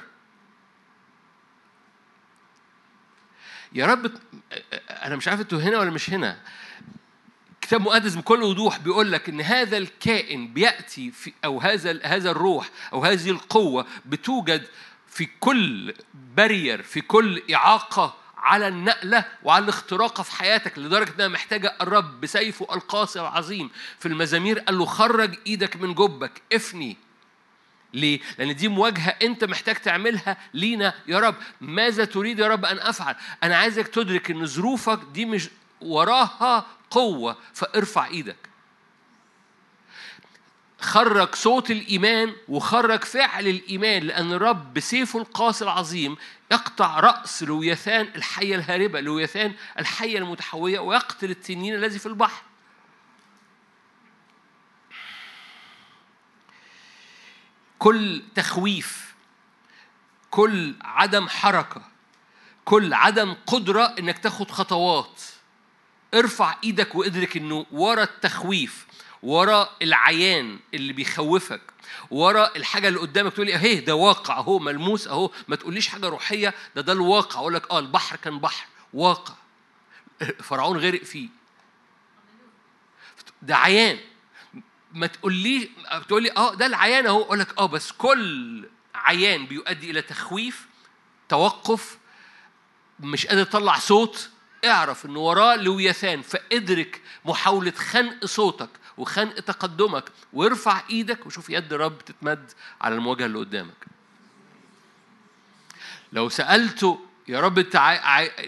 يا رب. انا مش عارف انتوا هنا ولا مش هنا. الكتاب المقدس بكل وضوح بيقول لك ان هذا الكائن بياتي في، او هذا الروح او هذه القوه بتوجد في كل بارير، في كل اعاقه على النقله وعلى الاختراق في حياتك، لدرجه انها محتاجه الرب بسيفه القاسي العظيم في المزامير قال له خرج ايدك من جبك، افني. ليه؟ لأن دي مواجهة أنت محتاج تعملها لينا يا رب. ماذا تريد يا رب أن أفعل؟ أنا عايزك تدرك أن ظروفك دي مش وراها قوة، فارفع إيدك. خرج صوت الإيمان وخرج فعل الإيمان، لأن الرب بسيفه القاسي العظيم يقطع رأس لوياثان الحية الهاربة، لوياثان الحية المتحوية، ويقتل التنين الذي في البحر. كل تخويف، كل عدم حركة، كل عدم قدرة إنك تاخد خطوات، ارفع إيدك وادرك إنه ورا التخويف، ورا العيان اللي بيخوفك، ورا الحاجة اللي قدامك تقول لي اهي ده واقع اهو ملموس اهو، ما تقوليش حاجة روحية، ده الواقع. أقول لك البحر كان بحر واقع، فرعون غرق فيه، ده عيان. ما تقولي ده العيان اهو، اقول لك بس كل عيان بيؤدي الى تخويف، توقف، مش قادر تطلع صوت. اعرف ان وراه لوياثان، فادرك محاوله خنق صوتك وخنق تقدمك، وارفع ايدك وشوف يد الرب تتمد على المواجهه اللي قدامك. لو سالته يا رب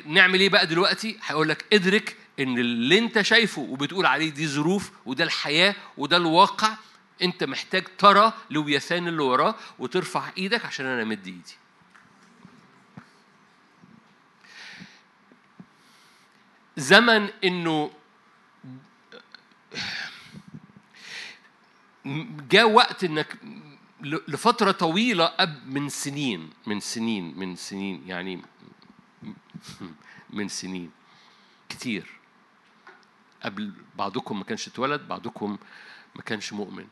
نعمل ايه بقى دلوقتي، هيقول لك ادرك إن اللي أنت شايفه وبتقول عليه دي ظروف، وده الحياة، وده الواقع. أنت محتاج ترى لوياثان اللي وراه وترفع إيدك عشان أنا مد إيدي. زمن إنه جاء وقت إنك لفترة طويلة من سنين كتير قبل، بعضكم ما كانش اتولد، بعضكم ما كانش مؤمن،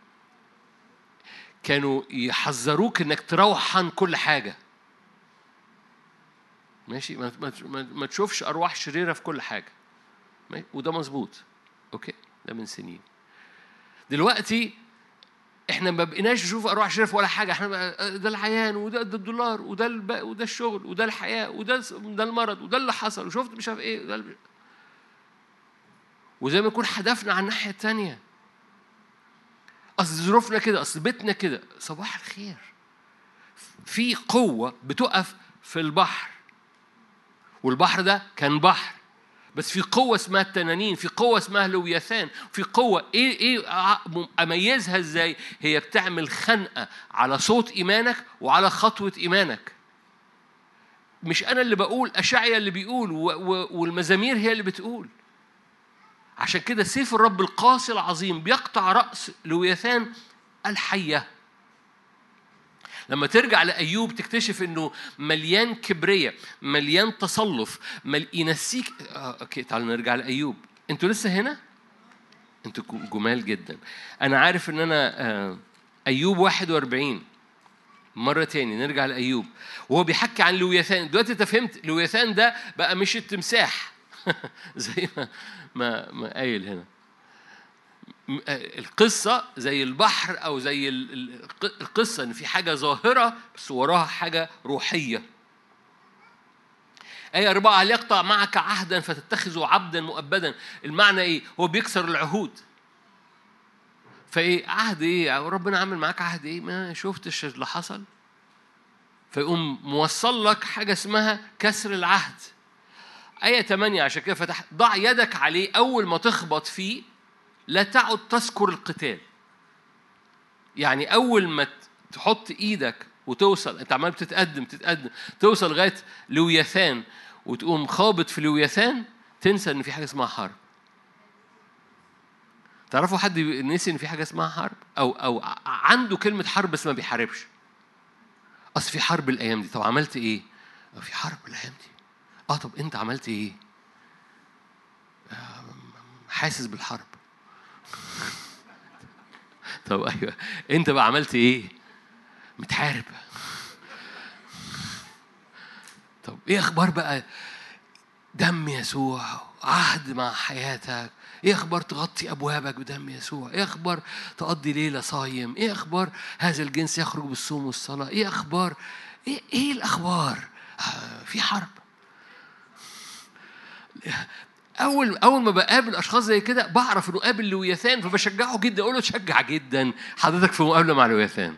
كانوا يحذروك انك تروح عن كل حاجه. ماشي، ما تشوفش ارواح شريره في كل حاجه، وده مظبوط. اوكي، ده من سنين. دلوقتي احنا ما بقيناش نشوف ارواح شريره في ولا حاجه. احنا ده العيان، وده الدولار، وده الشغل، وده الحياه، وده المرض، وده اللي حصل، وشفت مش عارف ايه، وده وزي ما يكون حدفنا على الناحية التانية. أصل ظروفنا كده، أصل بيتنا كده. صباح الخير، في قوة بتقف في البحر، والبحر ده كان بحر، بس في قوة اسمها التنانين، في قوة اسمها لوياثان، في قوة. إيه أميزها إزاي؟ هي بتعمل خنقة على صوت إيمانك وعلى خطوة إيمانك. مش أنا اللي بقول، أشعيا اللي بيقول والمزامير هي اللي بتقول. عشان كده سيف الرب القاسي العظيم بيقطع رأس لوياثان الحية. لما ترجع لأيوب تكتشف إنه مليان كبرية، مليان تصلف، ينسيك. أوكي تعالوا نرجع لأيوب. أنتوا لسه هنا؟ أنتوا جمال جدا. أنا عارف إن أنا أيوب 41 مرة تاني. نرجع لأيوب وهو بيحكي عن لوياثان. دلوقتي أنت فهمت لوياثان ده بقى مش التمساح زي ما قايل هنا. القصة زي البحر أو زي القصة إن في حاجة ظاهرة بس وراها حاجة روحية. آية 4 ليقطع معك عهدا فتتخذه عبدا مؤبدا. المعنى إيه؟ هو بيكسر العهود. فإيه عهد إيه؟ ربنا عامل معاك عهد إيه؟ ما شفتش اللي حصل. فيقوم موصل لك حاجة اسمها كسر العهد. آية 8 عشان كده فتح ضع يدك عليه أول ما تخبط فيه لا تعد تذكر القتال. يعني أول ما تحط إيدك وتوصل، أنت عمال بتتقدم توصل لغاية لوياثان وتقوم خابط في لوياثان، تنسى إن في حاجة اسمها حرب. تعرفوا حد نسي إن في حاجة اسمها حرب أو عنده كلمة حرب بس ما بيحاربش؟ أصل في حرب الأيام دي. طب عملت إيه؟ في حرب الأيام دي. طب أنت عملت إيه؟ حاسس بالحرب. طب أيوة أنت بقى عملت إيه؟ متحارب. طب إيه أخبار بقى دم يسوع عهد مع حياتك؟ إيه أخبار تغطي أبوابك بدم يسوع؟ إيه أخبار تقضي ليلة صايم؟ إيه أخبار هذا الجنس يخرج بالصوم والصلاة؟ إيه أخبار إيه الأخبار؟ في حرب. أول ما بقابل أشخاص زي كده بعرف إنه قابل لوياثان، فبشجعه جدا، أقوله تشجع جدا حضرتك في مقابلة مع لوياثان.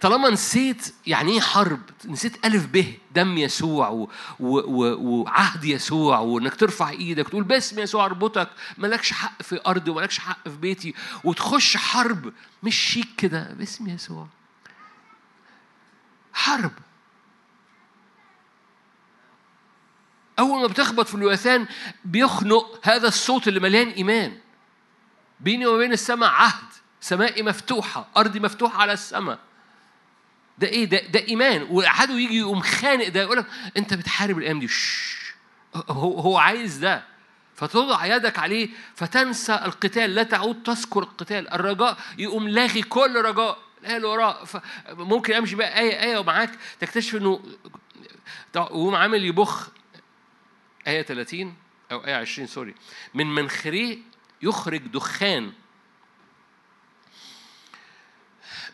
طالما نسيت يعني إيه حرب، نسيت ألف به دم يسوع وعهد يسوع، وإنك ترفع إيدك تقول باسم يسوع أربطك، مالكش حق في أرضي ومالكش حق في بيتي، وتخش حرب مش شيك كده باسم يسوع. حرب. أول ما بتخبط في اللوياثان بيخنق هذا الصوت اللي مليان إيمان. بيني وبين السماء عهد، سمائي مفتوحة، أرضي مفتوحة على السماء. ده إيه؟ ده إيمان. وأحد يجي يقوم خانق ده، يقولك أنت بتحارب الأيام دي. هو عايز ده. فتضع يدك عليه فتنسى القتال، لا تعود تذكر القتال. الرجاء يقوم لاغي كل رجاء. الآية اللي وراء ممكن أمشي بقى آية ومعاك تكتشف إنه وهم عامل يبخ. آية 30 أو آية 20 سوري. من منخريه يخرج دخان،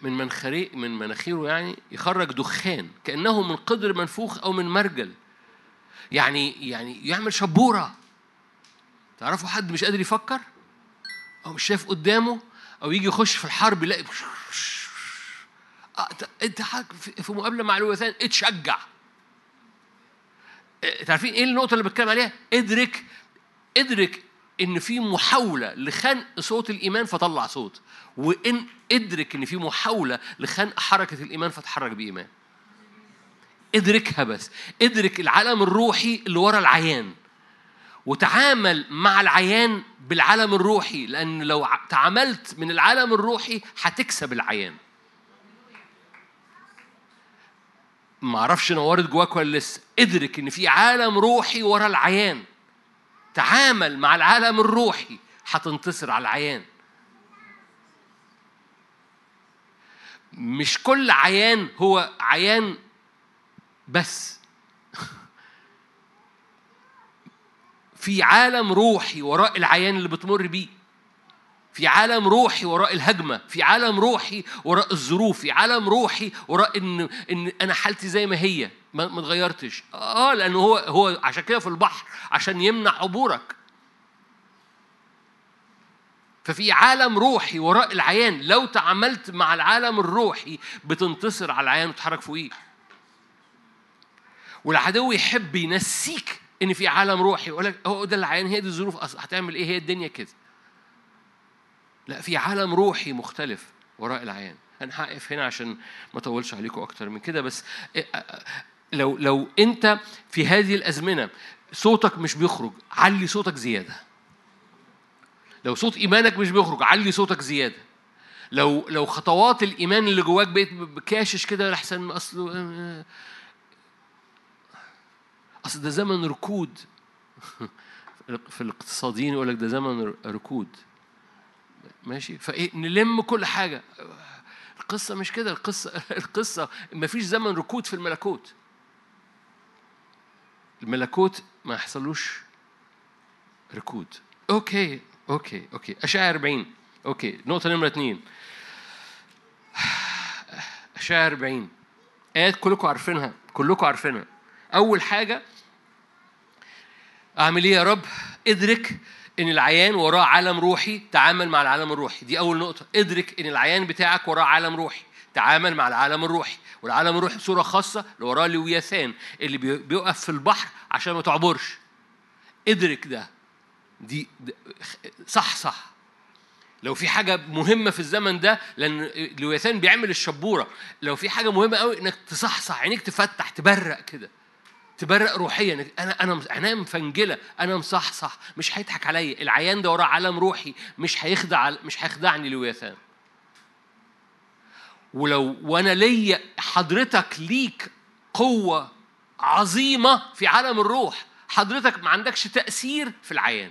من منخريه من مناخيره يعني يخرج دخان كأنه من قدر منفوخ أو من مرجل. يعني يعمل شبورة. تعرفوا حد مش قادر يفكر أو مش شايف قدامه، أو يجي يخش في الحرب يلاقي أنت حاجة في مقابلة مع لوياثان اتشجع. تعرفين ايه النقطه اللي بتكلم عليها؟ ادرك ان في محاوله لخنق صوت الايمان فطلع صوت، وان ادرك ان في محاوله لخنق حركه الايمان فتحرك بايمان. ادركها. بس ادرك العالم الروحي اللي ورا العيان، وتعامل مع العيان بالعالم الروحي، لان لو تعاملت من العالم الروحي هتكسب العيان. ما اعرفش نورت جواك ولا لسه. ادرك ان في عالم روحي ورا العيان، تعامل مع العالم الروحي هتنتصر على العيان. مش كل عيان هو عيان بس. في عالم روحي وراء العيان اللي بتمر بيه، في عالم روحي وراء الهجمة، في عالم روحي وراء الظروف، في عالم روحي وراء إن أنا حالتي زي ما هي ما اتغيرتش. لأنه هو عشان كده في البحر، عشان يمنع عبورك. ففي عالم روحي وراء العيان، لو تعاملت مع العالم الروحي بتنتصر على العيان وتحرك فوقيه. والعدو يحب ينسيك إن في عالم روحي، يقولك هو ده العيان، هي دي الظروف، هتعمل إيه، هي الدنيا كده. لا، في عالم روحي مختلف وراء العيان. أنا هقف هنا عشان ما أطولش عليكم أكتر من كده، بس لو أنت في هذه الأزمنة صوتك مش بيخرج، علي صوتك زيادة. لو صوت إيمانك مش بيخرج، علي صوتك زيادة. لو خطوات الإيمان اللي جواك بقيت بكاشش كده، لحسن أصل ده زمن ركود. في الاقتصاديين يقولك ده زمن ركود، ماشي، فإيه نلم كل حاجة. القصة مش كده، القصة مفيش زمن ركود في الملكوت. الملكوت ما يحصلوش ركود. اوكي أشعة 40. اوكي، نقطة نمرة 2، أشعة 40 آيات كلكم عارفينها. أول حاجة أعمل إيه يا رب؟ إدرك إن العيان وراه عالم روحي، تعامل مع العالم الروحي. دي أول نقطة، إدرك إن العيان بتاعك وراه عالم روحي، تعامل مع العالم الروحي. والعالم الروحي بصورة خاصة اللي وراه لوياثان اللي بيقف في البحر عشان ما تعبرش. إدرك ده، دي صح. لو في حاجة مهمة في الزمن ده، لأن لوياثان بيعمل الشبورة، لو في حاجة مهمة قوي إنك تصحصح عينيك، تفتح، تبرق كده، تبرق روحيا. انا مفنجله، انا مصحصح، مش هيضحك عليا. العيان ده وراه عالم روحي، مش هيخدعني لوياثان. وانا ليا، حضرتك ليك قوه عظيمه في عالم الروح، حضرتك ما عندكش تاثير في العيان.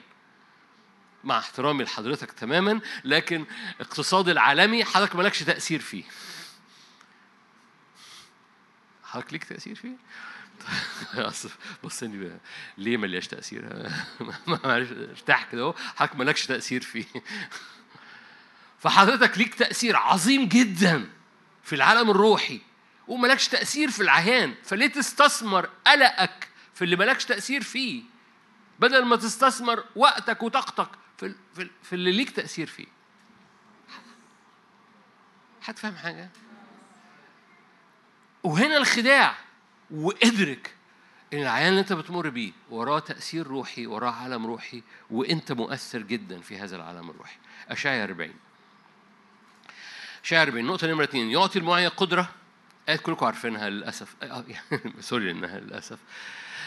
مع احترامي لحضرتك تماما، لكن الاقتصاد العالمي حضرتك مالكش تاثير فيه. حضرتك ليك تاثير فيه. بصني بقى ليه ملياش تأثير؟ ما ارتاح كده اهو، حضرتك مالكش تأثير فيه. فحضرتك ليك تأثير عظيم جدا في العالم الروحي، ومالكش تأثير في العيان. فليه تستثمر قلقك في اللي مالكش تأثير فيه، بدل ما تستثمر وقتك وطاقتك في اللي ليك تأثير فيه؟ هتفهم حاجة؟ وهنا الخداع. وإدرك إن العيان اللي أنت بتمر بيه وراه تأثير روحي، وراه عالم روحي، وأنت مؤثر جدا في هذا العالم الروحي. أشعياء 40، أشعياء 40 نقطة نمرة 2، يعطي المعيا قدرة. قالت كلكم عارفينها للأسف. سوري إنها للأسف.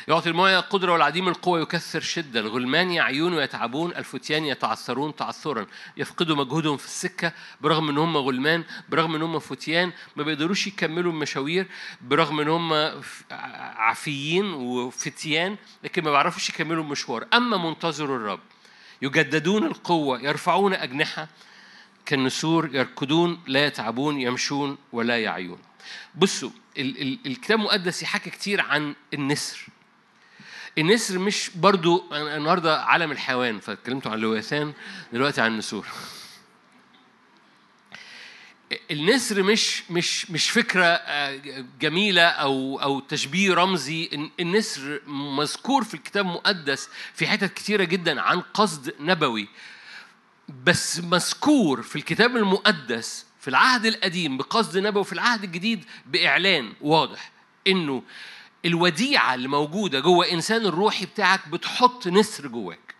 يعطي المعيا قدرة والعديم القوة يكثر شدة. الغلمان يعيون ويتعبون، الفتيان يتعثرون تعثرا، يفقدوا مجهودهم في السكة. برغم إن هم غلمان، برغم إن هم فتيان، ما بيقدروش يكملوا المشاوير، برغم إن هم عفيين وفتيان، لكن ما بيعرفوش يكملوا المشوار. أما منتظر الرب يجددون القوة، يرفعون أجنحة كالنسور، يركضون لا يتعبون، يمشون ولا يعيون. بصوا، الكتاب المقدس يحكي كتير عن النسر. النسر مش برضو النهاردة عالم الحيوان، فاتكلمتوا عن لوياثان، دلوقتي عن النسور. النسر مش فكرة جميلة أو تشبيه رمزي. النسر مذكور في الكتاب المقدس في حتت كتيرة جدا عن قصد نبوي، بس مذكور في الكتاب المقدس في العهد القديم بقصد نبوي، وفي العهد الجديد بإعلان واضح إنه الوديعة اللي موجودة جوه إنسان الروحي بتاعك بتحط نسر جواك.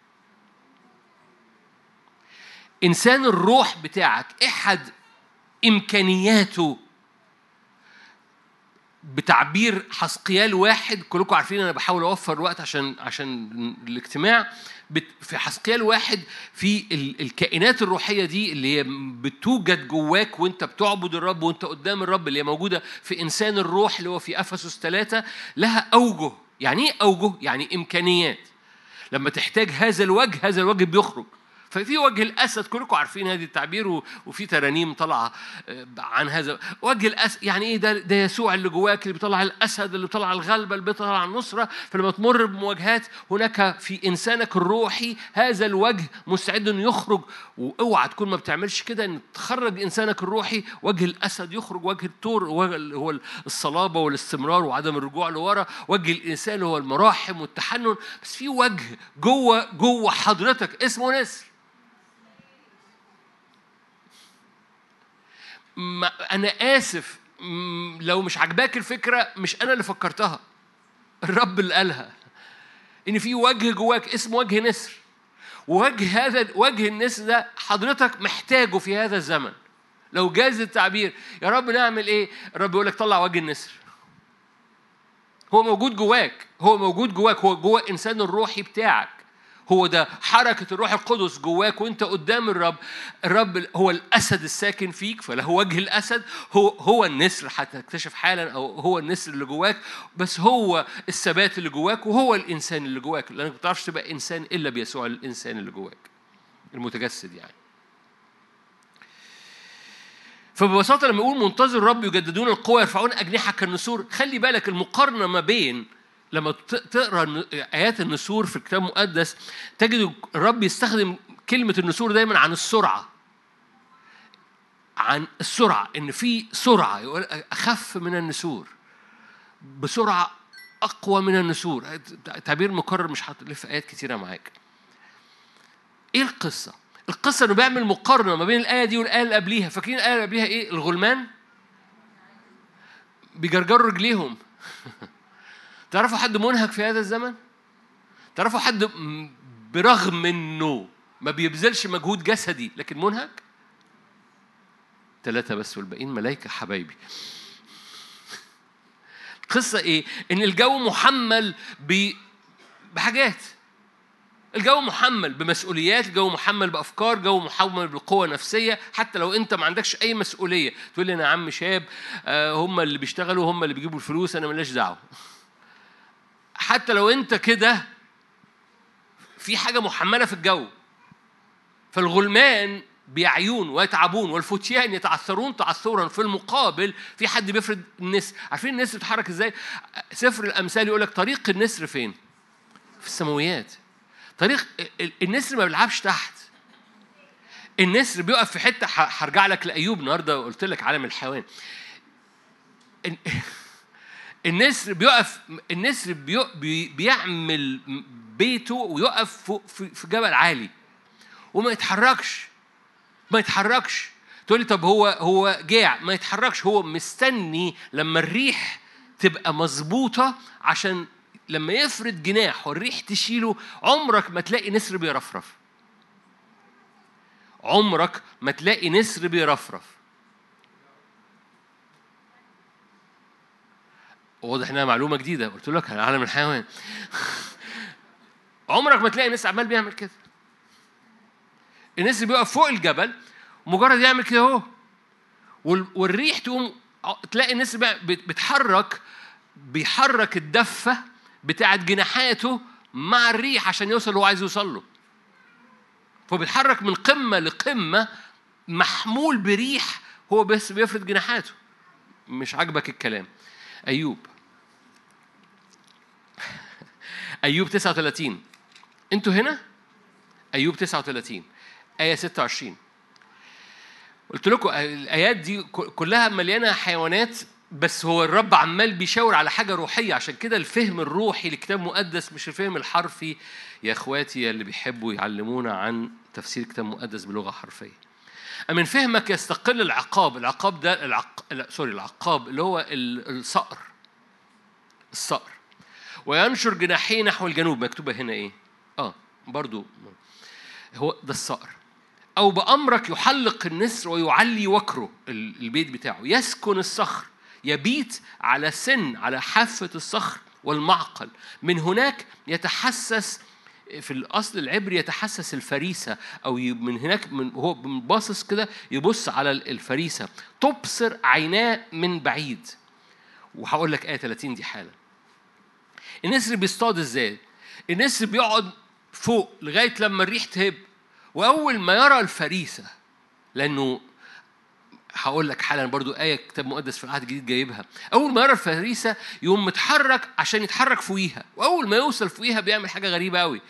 إنسان الروح بتاعك أحد إمكانياته بتعبير حسقيال واحد، كلكم عارفين أنا بحاول أوفر وقت عشان الاجتماع. في حسقيال واحد، في الكائنات الروحية دي اللي هي بتوجد جواك وانت بتعبد الرب وانت قدام الرب، اللي هي موجودة في إنسان الروح اللي هو في أفسس 3، لها أوجه. يعني إيه أوجه؟ يعني إمكانيات. لما تحتاج هذا الوجه، هذا الوجه بيخرج. ففي وجه الأسد، كلكم عارفين هذه التعبير، وفي ترانيم طلع عن هذا وجه الأسد. يعني إيه ده يسوع اللي جواك، اللي بيطلع الأسد، اللي بيطلع الغلبة، اللي بيطلع النصرة. فلما تمر بمواجهات، هناك في إنسانك الروحي هذا الوجه مستعد أن يخرج. وأوعى تكون ما بتعملش كده، أن تخرج إنسانك الروحي وجه الأسد يخرج، وجه التور هو الصلابة والاستمرار وعدم الرجوع لورا، وجه الإنسان هو المراحم والتحنن. بس في وجه جوه حضرتك اسمه نسر. أنا آسف لو مش عجباك الفكرة، مش أنا اللي فكرتها، الرب اللي قالها، إن في وجه جواك اسمه وجه نسر. ووجه هذا، وجه النسر ده حضرتك محتاجه في هذا الزمن، لو جاز التعبير. يا رب نعمل إيه؟ الرب يقولك طلع وجه النسر. هو موجود جواك، هو موجود جواك، هو جوا الإنسان الروحي بتاعك، هو ده حركة الروح القدس جواك وانت قدام الرب. الرب هو الأسد الساكن فيك، فله وجه الأسد، هو النسر هتكتشف حالا، أو هو النسر اللي جواك، بس هو الثبات اللي جواك، وهو الإنسان اللي جواك، لأنك ما بتعرفش تبقى إنسان إلا بيسوع الإنسان اللي جواك المتجسد يعني. فببساطة لما يقول منتظر الرب يجددون القوة يرفعون أجنحة كالنسور، خلي بالك المقارنة ما بين لما تقرأ آيات النسور في الكتاب المقدس تجد الرب يستخدم كلمة النسور دايما عن السرعة، عن السرعة، إن في سرعة، يقول أخف من النسور، بسرعة أقوى من النسور. تعبير مكرر مش هتلف آيات كتيرة معاك. إيه القصة؟ القصة إنه بيعمل مقارنة ما بين الآية دي والآية اللي قبليها. فاكرين الآية اللي قبليها إيه؟ الغلمان بيجرجروا رجليهم. تعرفوا حد منهك في هذا الزمن؟ تعرفوا حد برغم إنه ما بيبذلش مجهود جسدي لكن منهك؟ 3 بس والباقيين ملايكة حبايبي. القصة إيه؟ إن الجو محمل بحاجات، الجو محمل بمسؤوليات، الجو محمل بأفكار، الجو محمل بالقوة النفسية. حتى لو أنت ما عندكش أي مسؤولية تقول لي أنا عم شاب، هم اللي بيشتغلوا، هم اللي بيجيبوا الفلوس، أنا ملاش دعوة. حتى لو أنت كده، في حاجة محملة في الجو. فالغلمان بيعيون ويتعبون، والفتيان يتعثرون تعثرا. في المقابل في حد بيفرد النسر. عارفين النسر بيتحرك إزاي؟ سفر الأمثال يقولك طريق النسر فين؟ في السماويات. طريق النسر ما بيلعبش تحت، النسر بيقف في حتة. هرجع لك لأيوب النهارده، قلت لك عالم الحيوان. النسر بيقف، النسر بيعمل بيته ويقف في جبل عالي وما يتحركش، ما يتحركش. تقول لي طب هو جاع، ما يتحركش، هو مستني لما الريح تبقى مظبوطة عشان لما يفرد جناح والريح تشيله. عمرك ما تلاقي نسر بيرفرف، عمرك ما تلاقي نسر بيرفرف. واضح انها معلومة جديدة، قلت لك عالم الحيوان. عمرك ما تلاقي نسر عمال بيعمل كده. النسر بيقف فوق الجبل مجرد يعمل كده اهو، والريح تقوم، تلاقي النسر بيتحرك، بيحرك الدفة بتاعت جناحاته مع الريح عشان يوصل اللي هو عايز يوصل له. فبيتحرك من قمة لقمة محمول بريح، هو بس بيفرد جناحاته. مش عاجبك الكلام؟ أيوب 39، أنتوا هنا؟ أيوب 39 آية 26. قلت لكم الآيات دي كلها مليانة حيوانات، بس هو الرب عمال بيشاور على حاجة روحية. عشان كده الفهم الروحي لكتاب مقدس مش الفهم الحرفي يا إخواتي اللي بيحبوا يعلمونا عن تفسير كتاب مقدس بلغة حرفية. من فهمك يستقل العقاب. العقاب ده العقاب اللي هو الصقر، الصقر وينشر جناحيه نحو الجنوب. مكتوبة هنا إيه؟ برضو هو ده الصقر. أو بأمرك يحلق النسر ويعلي وكره، البيت بتاعه، يسكن الصخر، يبيت على سن، على حافة الصخر والمعقل، من هناك يتحسس. في الأصل العبري يتحسس الفريسة، أو من هناك هو باصص كده يبص على الفريسة، تبصر عيناه من بعيد. وهقول لك آية 30 دي حالا. النسر بيصطاد إزاي؟ النسر بيقعد فوق لغاية لما الريح تهب، وأول ما يرى الفريسة، لأنه هقول لك حالا برضو آية كتاب مقدس في العهد الجديد جايبها، أول ما يرى الفريسة يوم متحرك عشان يتحرك فوقيها، وأول ما يوصل فوقيها بيعمل حاجة غريبة قوي،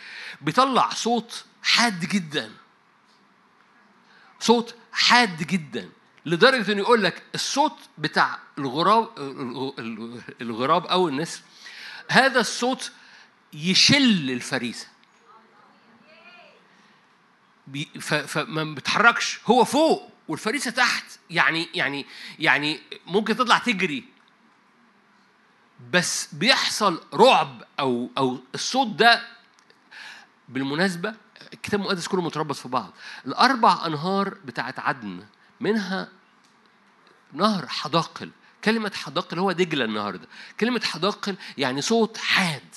بيطلع صوت حاد جدا، صوت حاد جدا، لدرجة إنه يقول لك الصوت بتاع الغراب أو النسر، هذا الصوت يشل الفريسة، فما بتحركش، هو فوق والفريسة تحت. يعني ممكن تطلع تجري، بس بيحصل رعب أو الصوت ده. بالمناسبة الكتاب المقدس كله متربط في بعض. 4 أنهار بتاعت عدن، منها نهر حداقل كلمة حداقل هو دجلة النهاردة. كلمة حداقل يعني صوت حاد،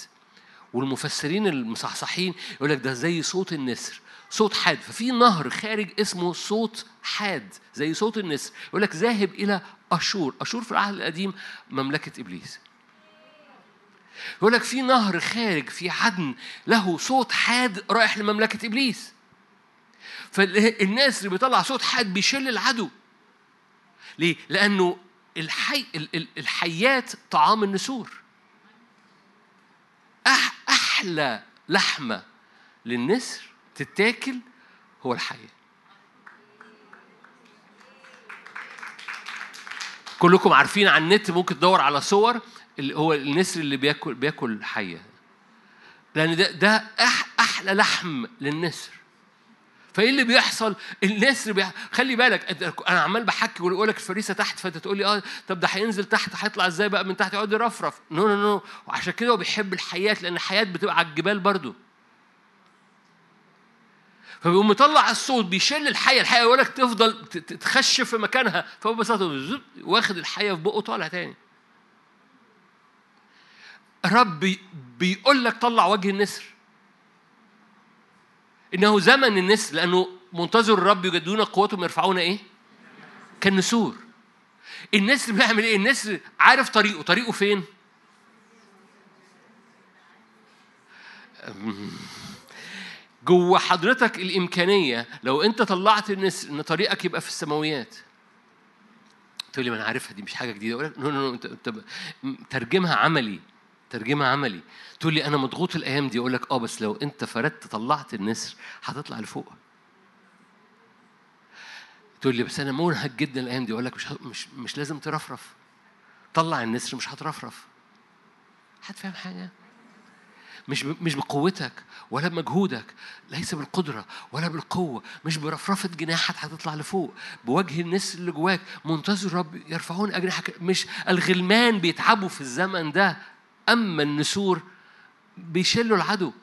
والمفسرين المصحصحين يقول لك ده زي صوت النسر، صوت حاد. ففي نهر خارج اسمه صوت حاد زي صوت النسر، يقول لك ذاهب إلى أشور. أشور في العهد القديم مملكة إبليس. يقول لك في نهر خارج في عدن له صوت حاد رايح لمملكة إبليس. فالناس اللي بيطلع صوت حاد بيشل العدو. ليه؟ لأنه الحيات طعام النسور. أحلى لحمة للنسر تتاكل هو الحية. كلكم عارفين عن النت، ممكن تدور على صور هو النسر اللي بياكل حية، لأن ده أحلى لحم للنسر. فإيه اللي بيحصل؟ النسر خلي بالك، أنا عمال بحكي ويقول لك الفريسة تحت، فأنت تقول لي طب ده هينزل تحت، هيطلع إزاي بقى من تحت؟ يقعد يرفرف. نو نو نو، وعشان كده هو بيحب الحيات، لأن الحيات بتبقى على الجبال برضو. فبيقوم مطلع الصوت بيشل الحية، الحية يقول لك تفضل تخشف في مكانها، فببساطة واخد الحية في بقه طالع تاني. رب بيقول لك طلع وجه النسر، إنه زمن النسر، لأنه منتظر الرب يجددون قوتهم يرفعون إيه؟ كالنسور. النسر بيعمل إيه؟ النسر عارف طريقه، طريقه فين؟ جوه حضرتك الإمكانية لو أنت طلعت النسر إن طريقك يبقى في السماويات. تقول لي ما أنا عارفها دي، مش حاجة جديدة. أقول لك نو نو نو، ترجمها عملي، ترجمة عملي. تقول لي أنا مضغوط الأيام دي، أقول لك بس لو أنت فردت طلعت النسر هتطلع لفوق. تقول لي بس أنا مرهق جدا الأيام دي، أقول لك مش لازم ترفرف، طلع النسر، مش هترفرف. هتفهم حاجة؟ مش بقوتك ولا بمجهودك، ليس بالقدرة ولا بالقوة، مش برفرفة جناحك هتطلع لفوق، بوجه النسر اللي جواك منتظر رب يرفعون أجنحك. مش الغلمان بيتعبوا في الزمن ده، أما النسور بيشلوا العدو.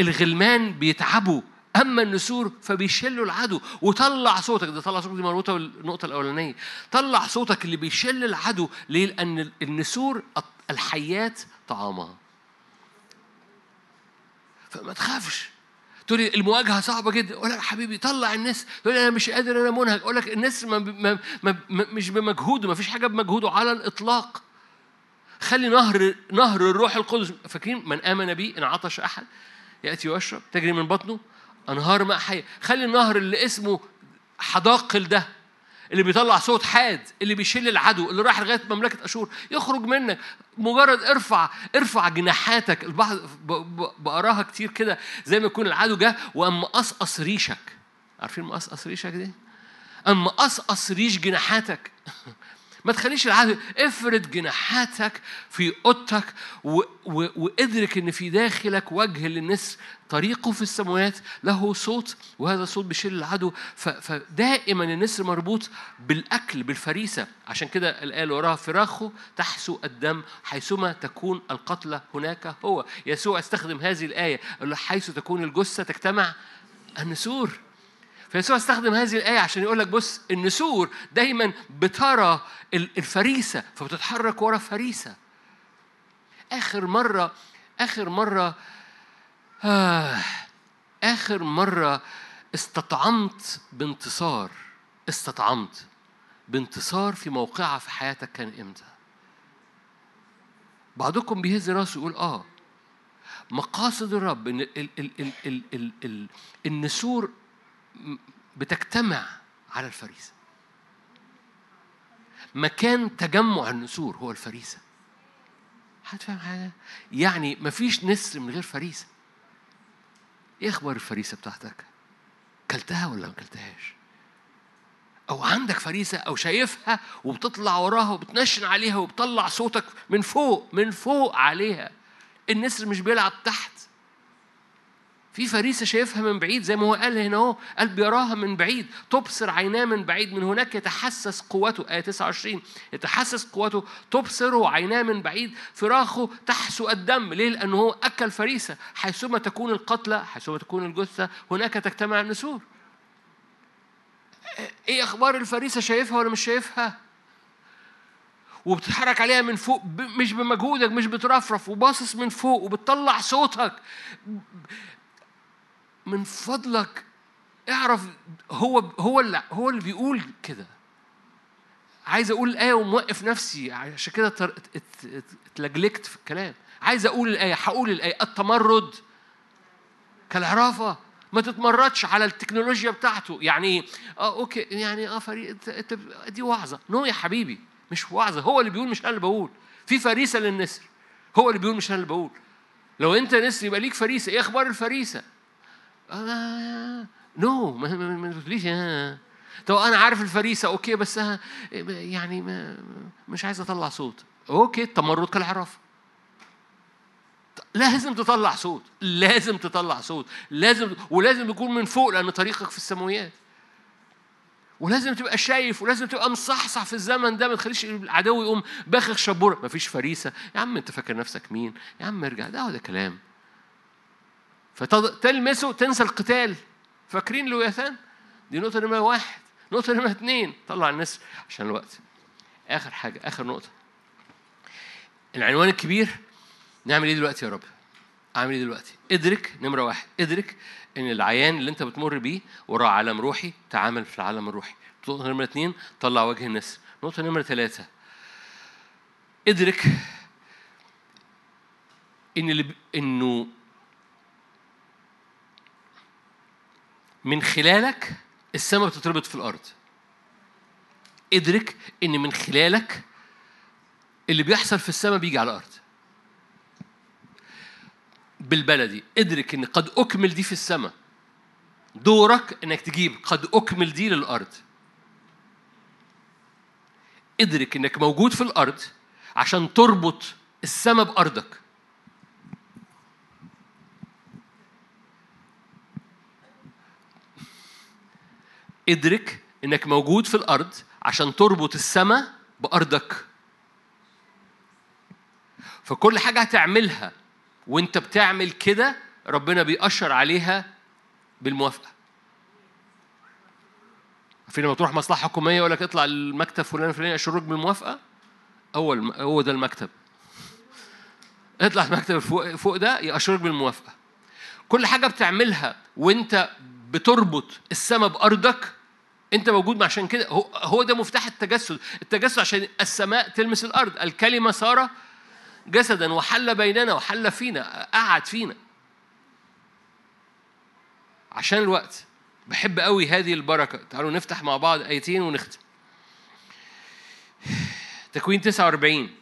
الغلمان بيتعبوا، أما النسور فبيشلوا العدو. وطلع صوتك، ده طلع صوتك دي مربوطة بالنقطة الأولانية. طلع صوتك اللي بيشل العدو. ليه؟ لأن النسور الحيات طعامها. فما تخافش. تقولي المواجهة صعبة جدا، أقول لك حبيبي طلع النسر. تقولي أنا مش قادر، أنا منهك. أقول لك النسر مش بمجهوده، ما فيش حاجة بمجهوده على الإطلاق. خلي نهر الروح القدس، فاكرين من آمن بي إن عطش أحد يأتي ويشرب تجري من بطنه أنهار ماء حي. خلي النهر اللي اسمه حداقل ده، اللي بيطلع صوت حاد، اللي بيشل العدو، اللي راح لغاية مملكة أشور، يخرج منك. مجرد ارفع جناحاتك. البعض بقراها كتير كده، زي ما يكون العدو جه وأما قصقص ريشك. عارفين مقصقص ريشك دي؟ أما قصقص ريش جناحاتك. ما تخليش العدو. افرد جناحاتك في اوضتك وادرك ان في داخلك وجه للنسر، طريقه في السماوات، له صوت، وهذا الصوت بيشيل العدو. فدائما النسر مربوط بالاكل، بالفريسه. عشان كده الآية وراها فراخه تحسو الدم حيثما تكون القتلى هناك هو. يسوع استخدم هذه الآية، حيث تكون الجثه تجتمع النسور. فيسوع استخدم هذه الآية عشان يقول لك بص، النسور دايما بترى الفريسة فبتتحرك ورا فريسة. آخر مرة استطعمت بانتصار في موقعة في حياتك كان إمتى؟ بعضكم بيهز راسه يقول مقاصد الرب إن النسور بتجتمع على الفريسة. مكان تجمع النسور هو الفريسة. هتفهم حاجة؟ يعني مفيش نسر من غير فريسة. ايه اخبار الفريسة بتاعتك؟ كلتها ولا ما كلتهاش؟ او عندك فريسة او شايفها وبتطلع وراها وبتنشن عليها وبتطلع صوتك من فوق عليها. النسر مش بيلعب تحت. في فريسة شايفها من بعيد، زي ما هو قال هنا اهو، قلب يراها من بعيد، تبصر عيناه من بعيد، من هناك يتحسس قوته. آية 29 يتحسس قوته، تبصره عيناه من بعيد، فراخه تحسو الدم. ليه؟ لأنه هو أكل فريسة. حيثما تكون القتلى، حيثما تكون الجثة، هناك تجتمع النسور. إيه أخبار الفريسة؟ شايفها ولا مش شايفها؟ وبتتحرك عليها من فوق، مش بمجهودك، مش بترفرف، وباصص من فوق وبتطلع صوتك من فضلك. اعرف هو اللي بيقول كده. عايز اقول الايه وموقف نفسي، عشان كده اتلجلجت في الكلام. عايز اقول الايه، هقول الايه. التمرد كالعرافه، ما تتمردش على التكنولوجيا بتاعته. يعني اوكي، يعني فريق دي وعظه. نو يا حبيبي، مش وعظه. هو اللي بيقول مش انا اللي بقول. في فريسه للنسر، هو اللي بيقول مش انا اللي بقول. لو انت نسر يبقى ليك فريسه. ايه اخبار الفريسه؟ نو، ما تقوليش طب انا عارف الفريسه اوكي، بس يعني مش عايز اطلع صوت. اوكي، التمرد كالعرافه. لازم تطلع صوت، لازم تطلع صوت، لازم، ولازم يكون من فوق لأن طريقك في السماويات، ولازم تبقى شايف، ولازم تبقى مصحصح في الزمن ده. ما تخليش العدو يقوم باخخ شبورة. ما فيش فريسة يا عم، انت فاكر نفسك مين يا عم؟ ارجع، ده كلام فتلمسه تنسى القتال. فاكرين لوياثان؟ دي نقطة نمرة 1. نقطة نمرة 2، طلع النسر عشان الوقت. آخر حاجة، آخر نقطة، العنوان الكبير. نعمل ايه دلوقتي يا رب؟ اعمل ايه دلوقتي؟ ادرك نمره 1، ادرك ان العيان اللي انت بتمر بيه وراه عالم روحي. تعامل في العالم الروحي. نقطه نمره 2، طلع وجه النسر. نقطه نمره 3، ادرك انه من خلالك السماء بتتربط في الارض. ادرك ان من خلالك اللي بيحصل في السماء بيجي على الارض بالبلدي. ادرك ان قد اكمل دي في السماء، دورك انك تجيب قد اكمل دي للارض. ادرك انك موجود في الارض عشان تربط السماء بارضك. ادرك انك موجود في الارض عشان تربط السماء بارضك. فكل حاجه هتعملها وانت بتعمل كده ربنا بيأشر عليها بالموافقه. فين لما تروح مصلحه حكوميه يقول لك اطلع المكتب فلان فلان اشرك بالموافقه. هو ده المكتب، اطلع المكتب فوق ده يأشرك بالموافقه. كل حاجه بتعملها وانت بتربط السماء بارضك انت موجود. عشان كده هو ده مفتاح التجسد. التجسد عشان السماء تلمس الارض. الكلمه صار جسداً وحل بيننا، وحل فينا، قعد فينا عشان الوقت. بحب قوي هذه البركة. تعالوا نفتح مع بعض آيتين ونختم. تكوين 49.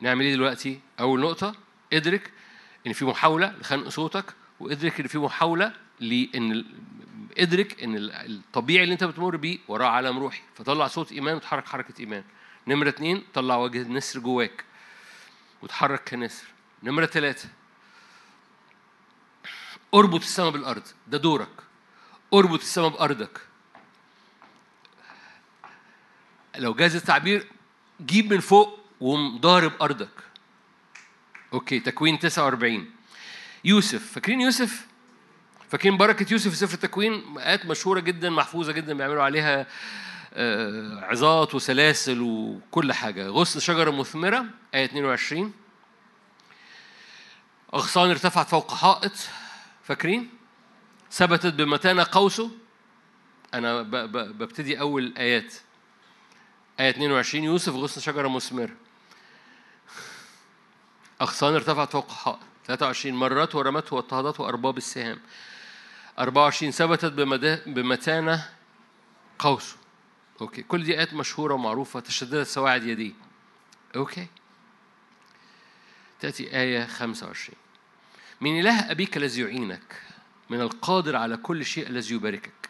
نعمل ايه دلوقتي؟ أول نقطة، ادرك إن في محاولة لخنق صوتك، وادرك إن في محاولة ادرك إن الطبيعي اللي أنت بتمر بيه وراه عالم روحي. فطلع صوت إيمان وتحرك حركة إيمان. نمرة 2، طلع وجه النسر جواك وتحرك كنسر. نمرة 3، اربط السماء بالأرض. ده دورك، اربط السماء بأرضك. لو جاز التعبير، جيب من فوق ومضارب أرضك. أوكي، تكوين 49. يوسف، فاكرين يوسف؟ فاكرين بركة يوسف في سفر التكوين؟ آيات مشهورة جدا، محفوظة جدا، بيعملوا عليها عظات وسلاسل وكل حاجة. غصن شجرة مثمرة، آية 22. أغصان ارتفعت فوق حائط، فاكرين؟ ثبتت بمتانة قوسه. أنا ببتدي أول آيات، آية 22. يوسف غصن شجرة مثمرة، أغصان ارتفعت فوق حائط. 23، مرت ورمته واضطهدته أرباب السهام. 24، ثبتت بمتانة قوسه. أوكي، كل دي آيات مشهورة ومعروفة. تشددت سواعد يديه. أوكي، تأتي آية 25. من إله أبيك الذي يعينك، من القادر على كل شيء الذي يباركك.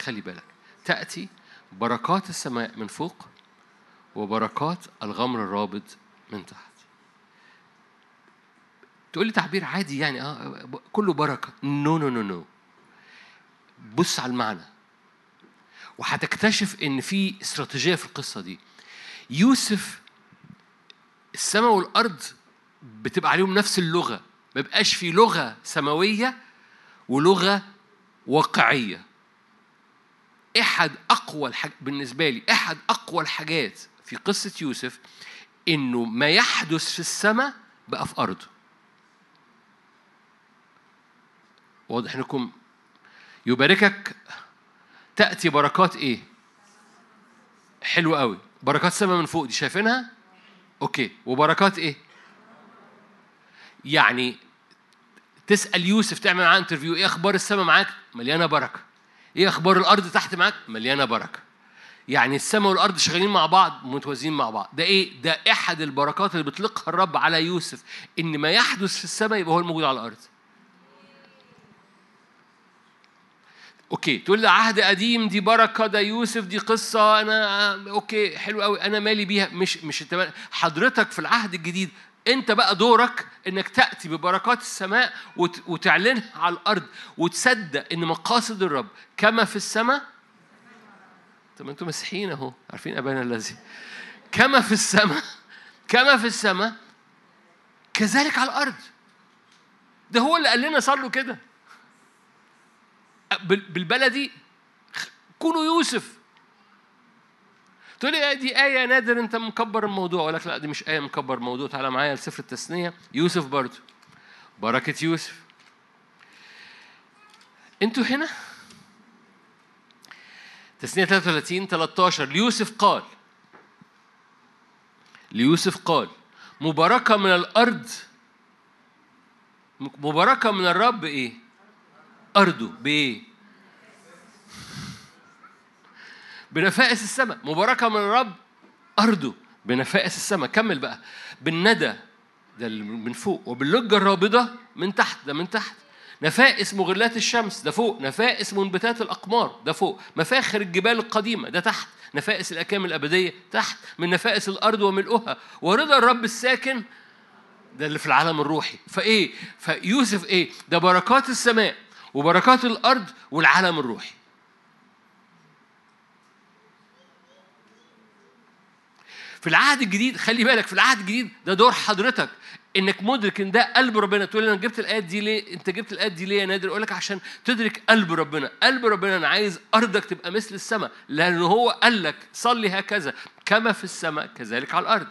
خلي بالك، تأتي بركات السماء من فوق وبركات الغمر الرابض من تحت. تقول لي تعبير عادي يعني كله بركة. نو نو نو نو، بص على المعنى وهتكتشف إن في استراتيجية في القصة دي. يوسف السماء والأرض بتبقى عليهم نفس اللغة، ما بقاش في لغة سماوية ولغة واقعية. أحد أقوى بالنسبة لي أحد أقوى الحاجات في قصة يوسف إنه ما يحدث في السماء بقى في أرضه. واضح لكم؟ يباركك تأتي بركات إيه؟ حلو قوي. بركات السماء من فوق دي شايفينها؟ أوكي. وبركات إيه؟ يعني تسأل يوسف تعمل معاه انترفيو، إيه أخبار السماء معاك؟ مليانة بركة. إيه أخبار الأرض تحت معاك؟ مليانة بركة. يعني السماء والأرض شغالين مع بعض، متوازين مع بعض. ده إيه؟ ده أحد البركات اللي بيطلقها الرب على يوسف، إن ما يحدث في السماء يبقى هو الموجود على الأرض. أوكي، تقول لي عهد قديم دي بركة، ده يوسف دي قصة، أنا أوكي حلو قوي، أنا مالي بيها. مش أنت، حضرتك في العهد الجديد أنت بقى دورك إنك تأتي ببركات السماء وتعلنها على الأرض، وتصدق إن مقاصد الرب كما في السماء. طب أنتم مسيحيين أهو، عارفين أبانا الذي كما في السماء كذلك على الأرض. ده هو اللي قال لنا صار له كده بالبلدي، كونوا يوسف. تقول لي دي آية نادر، أنت مكبر الموضوع. أقول لك لا، دي مش آية مكبر الموضوع، تعالى معايا لسفر التثنية. يوسف برضو بركة يوسف. أنتوا هنا تثنية 33:13 ليوسف قال مباركة من الأرض، مباركة من الرب إيه؟ أرضه بإيه؟ بنفائس السماء. مباركة من الرب أرضه بنفائس السماء. كمل بقى، بالندى ده من فوق، وباللجة الرابضة من تحت، ده من تحت، نفائس مغلات الشمس ده فوق، نفائس منبتات الأقمار ده فوق، مفاخر الجبال القديمة ده تحت، نفائس الأكام الأبدية تحت، من نفائس الأرض وملؤها، ورضا الرب الساكن ده اللي في العالم الروحي. فإيه؟ فيوسف إيه؟ ده بركات السماء وبركات الأرض والعالم الروحي. في العهد الجديد، خلي بالك، في العهد الجديد ده دور حضرتك إنك مدرك إن ده قلب ربنا. تقول لي أنا جبت الآيات دي ليه؟ أنت جبت الآيات دي ليه يا نادر؟ أقول لك عشان تدرك قلب ربنا. قلب ربنا أنا عايز أرضك تبقى مثل السماء، لأنه هو قال لك صلي هكذا كما في السماء كذلك على الأرض.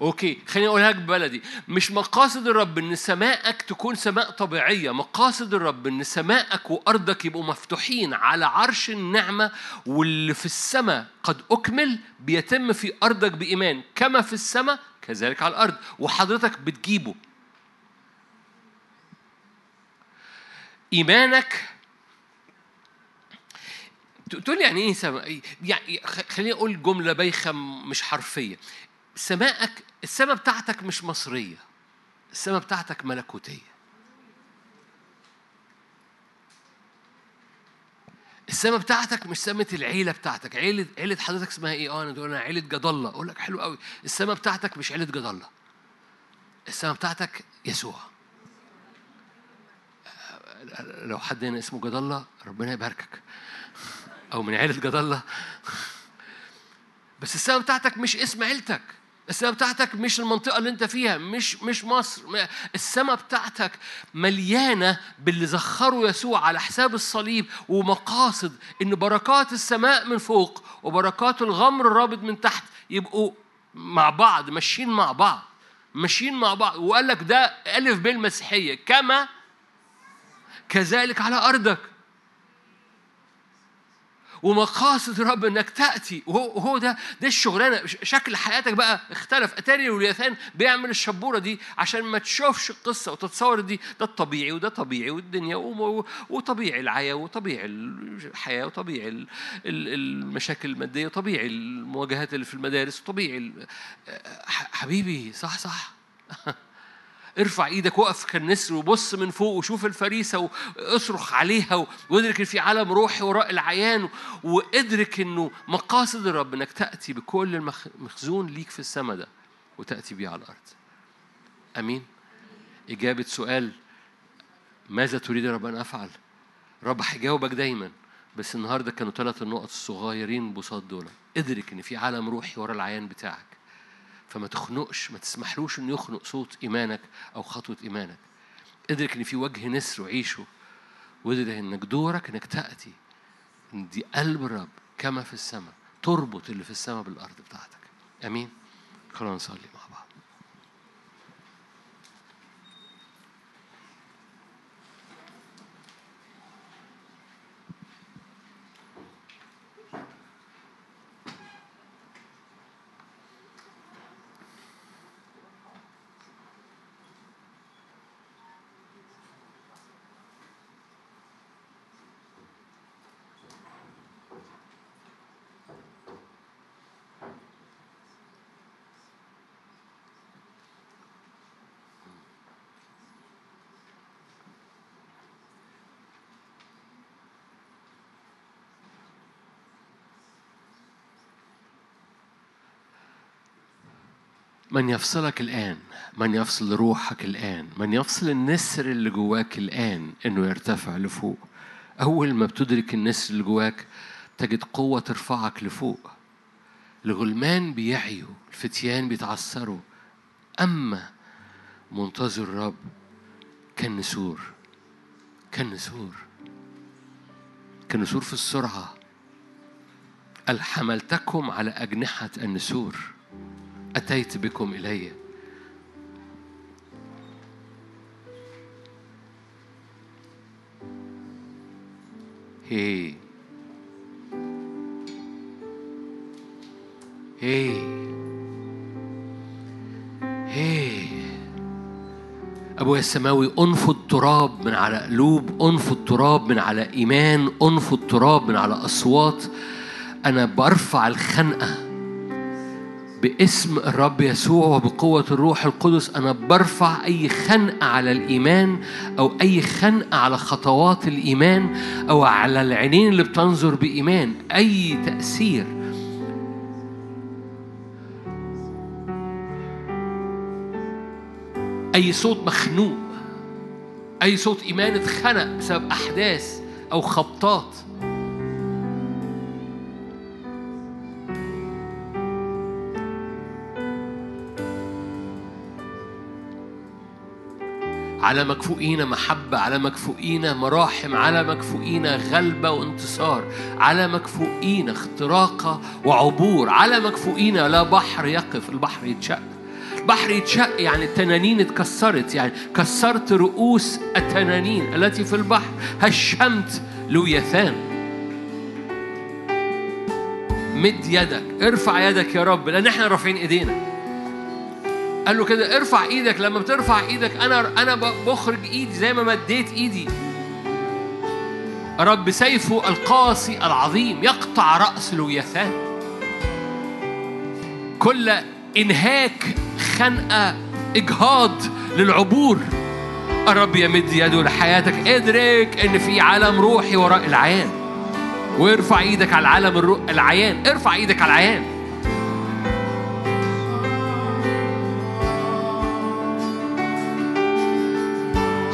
أوكي، خليني أقولها لك ببلدي، مش مقاصد الرب إن سماءك تكون سماء طبيعية، مقاصد الرب إن سماءك وأرضك يبقوا مفتوحين على عرش النعمة، واللي في السماء قد أكمل بيتم في أرضك بإيمان، كما في السماء كذلك على الأرض، وحضرتك بتجيبه. إيمانك تقول يعني إيه سماء؟ يعني خليني أقول جملة بايخة مش حرفية، سماءك، السماء بتاعتك مش مصرية، السماء بتاعتك ملكوتية. السماء بتاعتك مش سماء العيلة بتاعتك. عيلة حضرتك اسمها إيه؟ أنا دول أنا عيلة جد الله. أقول لك حلو قوي، السماء بتاعتك مش عيلة جد الله، السماء بتاعتك يسوع. لو حد هنا اسمه جد الله ربنا يباركك، أو من عيلة جد الله. بس السماء بتاعتك مش اسم عيلتك، السماء بتاعتك مش المنطقة اللي انت فيها، مش مصر. السماء بتاعتك مليانة باللي زخروا يسوع على حساب الصليب، ومقاصد ان بركات السماء من فوق وبركات الغمر الرابط من تحت يبقوا مع بعض، ماشيين مع بعض. وقال لك ده ألف ب المسيحية، كما كذلك على أرضك. ومقاصد رب انك تاتي، وهو ده الشغلانه. شكل حياتك بقى اختلف. اتاري ولياثان بيعمل الشبوره دي عشان ما تشوفش القصه وتتصور دي ده الطبيعي وده طبيعي، والدنيا وطبيعي العيا وطبيعي الحياه وطبيعي المشاكل الماديه وطبيعي المواجهات اللي في المدارس وطبيعي. حبيبي صح ارفع ايدك، وقف كالنسر وبص من فوق وشوف الفريسة واصرخ عليها، وادرك ان في عالم روحي وراء العيان، وادرك انه مقاصد الرب انك تأتي بكل المخزون ليك في السماء ده وتأتي بيه على الأرض. امين. اجابة سؤال ماذا تريد رب ان افعل، رب هيجاوبك دايما. بس النهارده كانوا 3 نقط الصغيرين بصوت دول. ادرك ان في عالم روحي وراء العيان بتاعك، فما تخنقش، ما تسمحلوش إنه يخنق صوت إيمانك أو خطوة إيمانك. ادرك إن في وجه نسر وعيشه، وادرك إنك دورك إنك تأتي دي قلب الرب كما في السماء، تربط اللي في السماء بالأرض بتاعتك. أمين. خلونا نصلي مع بعض. من يفصلك الآن، من يفصل روحك الآن، من يفصل النسر اللي جواك الآن إنه يرتفع لفوق. أول ما بتدرك النسر اللي جواك تجد قوة ترفعك لفوق. الغلمان بيعيوا، الفتيان بيتعثروا، أما منتظر الرب كالنسور في السرعة. قال حملتكم على أجنحة النسور، أتيت بكم إلي. أبويا السماوي، أنفض تراب من على قلوب، أنفض تراب من على إيمان، أنفض تراب من على أصوات. أنا برفع الخنقة باسم الرب يسوع وبقوة الروح القدس. أنا برفع أي خنقة على الإيمان، أو أي خنقة على خطوات الإيمان، أو على العينين اللي بتنظر بإيمان. أي تأثير أي صوت مخنوق، أي صوت إيمان اتخنق بسبب أحداث أو خبطات، على مكفؤين محبة، على مكفؤين مراحم، على مكفؤين غلبة وانتصار، على مكفؤين اختراقة وعبور، على مكفؤين لا بحر يقف. البحر يتشق، البحر يتشق يعني التنانين اتكسرت، يعني كسرت رؤوس التنانين التي في البحر، هشمت لوياثان. مد يدك، ارفع يدك يا رب، لأن احنا رافعين ايدينا. قال له كده ارفع ايدك. لما بترفع ايدك انا بخرج ايدي زي ما مديت ايدي. رب سيفه القاسي العظيم يقطع راس لوياثان. كل انهاك، خنقه، اجهاض للعبور، الرب يمد يده لحياتك. ادرك ان في عالم روحي وراء العيان، وارفع ايدك على العالم العيان. ارفع ايدك على العيان.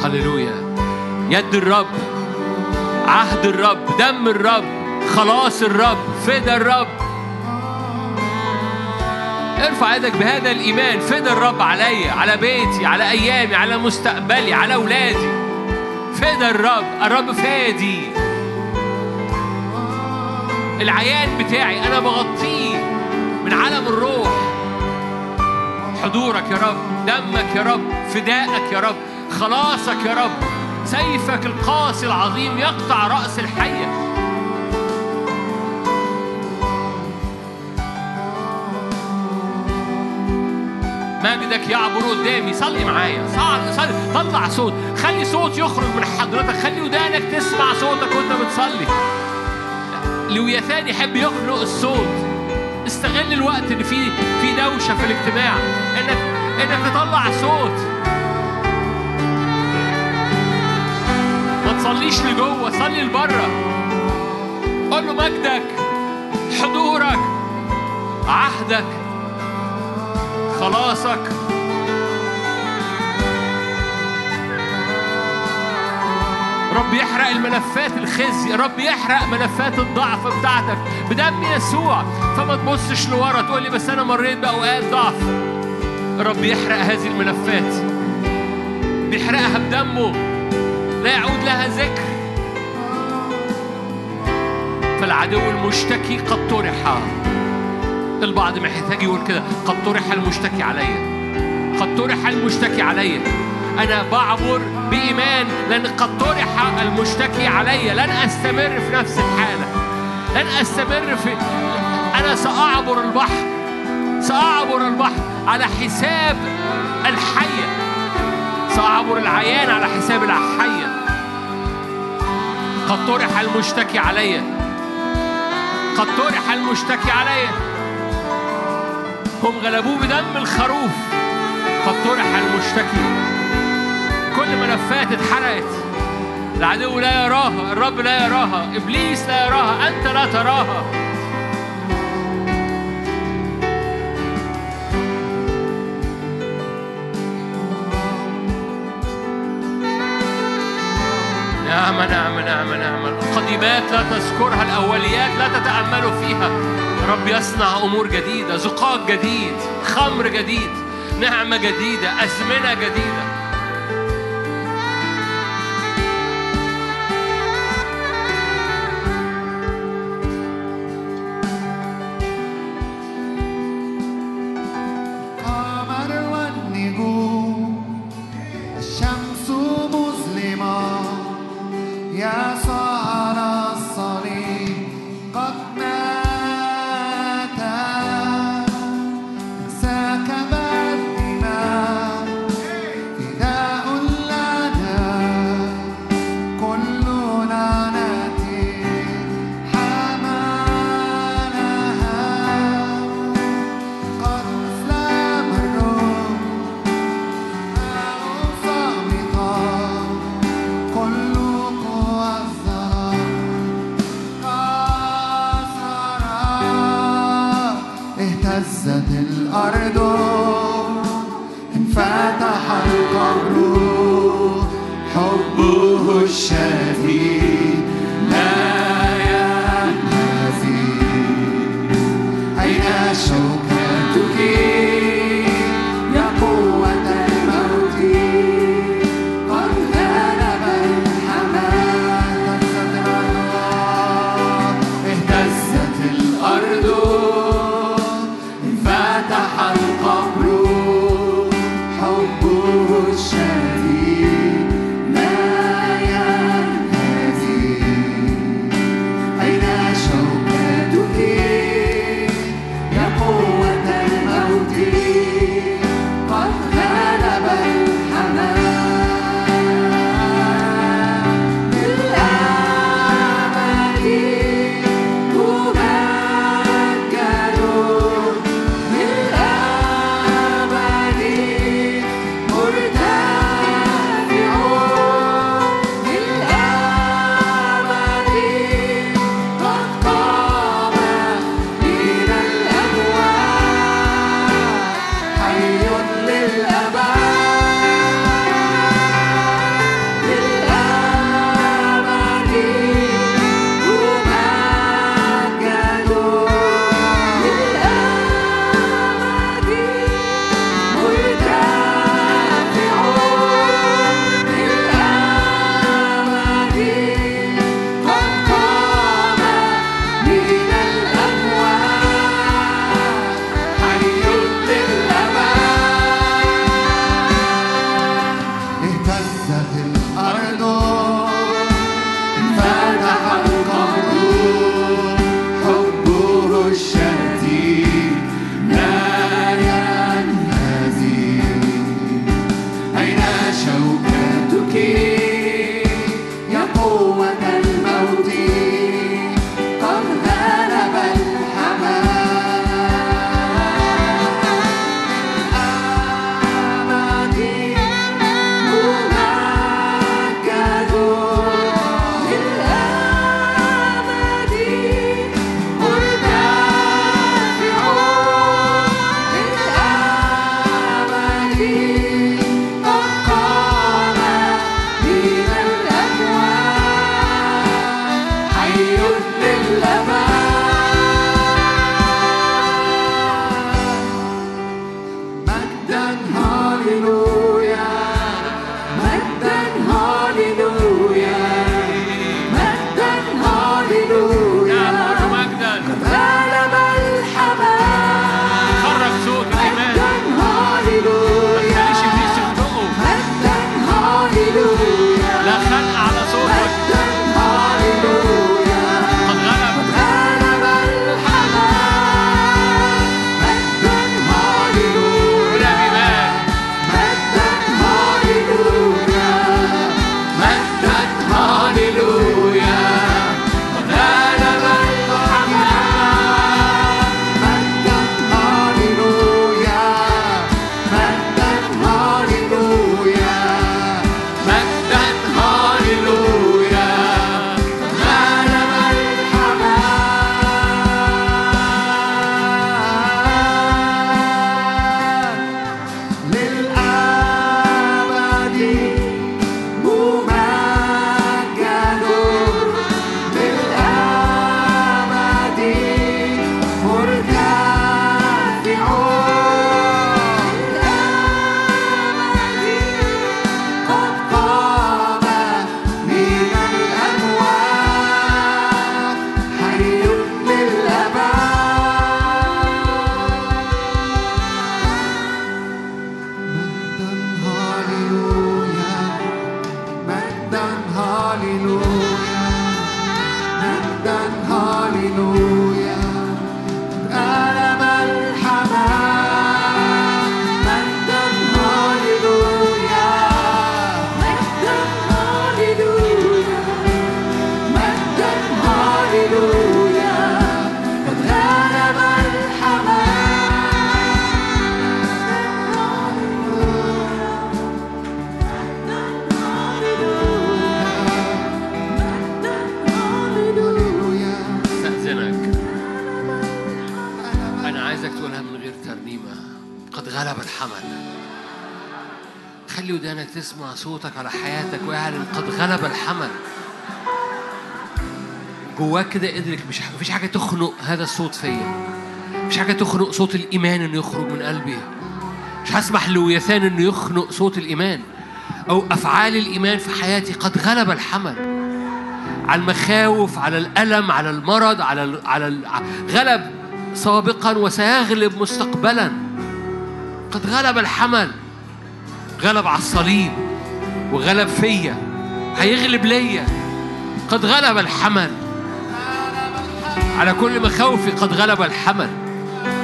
هللويا. يد الرب، عهد الرب، دم الرب، خلاص الرب، فداء الرب. ارفع يدك بهذا الإيمان. فداء الرب علي، على بيتي، على أيامي، على مستقبلي، على أولادي. فداء الرب. الرب فادي العيان بتاعي، أنا بغطيه من عالم الروح. حضورك يا رب، دمك يا رب، فدائك يا رب، خلاصك يا رب. سيفك القاسي العظيم يقطع رأس الحية. مجدك يعبر قدامي. صلي معايا، صلي. طلع صوت، خلي صوت يخرج من حضرتك، خلي ودانك تسمع صوتك وانت بتصلي. لوياثان يحب يخلق الصوت. استغل الوقت اللي فيه في دوشة في الاجتماع انك تطلع صوت. ما تصليش لجوه، صلي لبره. قول له مجدك، حضورك، عهدك، خلاصك. رب يحرق الملفات الخزي، رب يحرق ملفات الضعف بتاعتك بدم يسوع. فما تبصش لورا تقول لي بس انا مريت باوقات ضعف. رب يحرق هذه الملفات، بيحرقها بدمه، لا يعود لها ذكر. العدو المشتكي قد طرح. البعض محتاج يقول كده، قد طرح المشتكي عليا، قد طرح المشتكي عليا، أنا بعبر بإيمان لأن قد طرح المشتكي عليا، لن أستمر في نفس الحالة، لن أستمر في، أنا سأعبر البحر، سأعبر البحر على حساب الحية، سأعبر العيان على حساب الحية. قد طرح المشتكي عليا، قد طرح المشتكي عليا، هم غلبوه بدم الخروف. قد طرح المشتكي، كل ملفات اتحرقت، العدو لا يراها، الرب لا يراها، إبليس لا يراها، أنت لا تراها. نعم نعم نعم نعم، القديمات لا تذكرها، الأوليات لا تتأملوا فيها. رب يصنع أمور جديدة، زقاق جديد، خمر جديد، نعمة جديدة، أزمنة جديدة. Hallelujah. حمل. خلي ودانك تسمع صوتك على حياتك واعلن قد غلب الحمل. جواك كده ادرك مفيش حاجه تخنق هذا الصوت فيا، مفيش حاجه تخنق صوت الايمان انه يخرج من قلبي. مش هسمح لوياثان انه يخنق صوت الايمان او افعال الايمان في حياتي. قد غلب الحمل على المخاوف، على الالم، على المرض، على غلب سابقا وسيغلب مستقبلا. قد غلب الحمل، غلب على الصليب وغلب فيا، هيغلب ليا. قد غلب الحمل على كل مخاوفي، قد غلب الحمل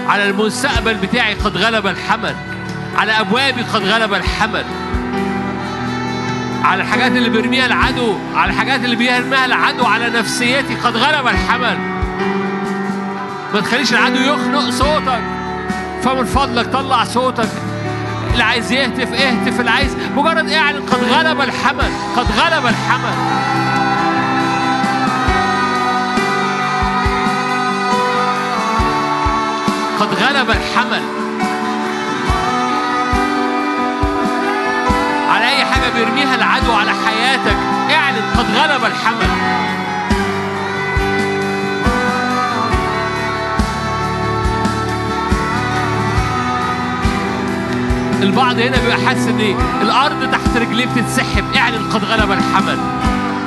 على المستقبل بتاعي، قد غلب الحمل على أبوابي، قد غلب الحمل على الحاجات اللي بيرميها العدو، على الحاجات اللي بيرميها العدو على نفسيتي، قد غلب الحمل. ما تخليش العدو يخنق صوتك، فمن فضلك طلع صوتك. اللي عايز يهتف اهتف، اللي عايز مجرد اعلن قد غلب الحمل، قد غلب الحمل. قد غلب الحمل على أي حاجة بيرميها العدو على حياتك. اعلن قد غلب الحمل. البعض هنا بيبقى حاسس ان الأرض تحت رجليه بتتسحب. اعلن قد غلب الحمل.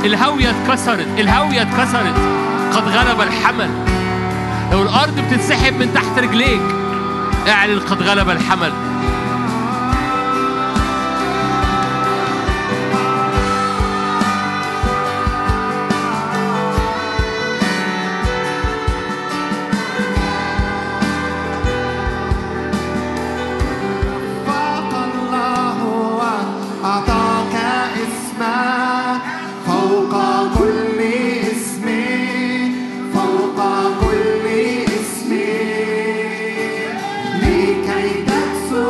الهوية اتكسرت، الهوية اتكسرت، قد غلب الحمل. لو الأرض بتتسحب من تحت رجليك اعلن قد غلب الحمل. So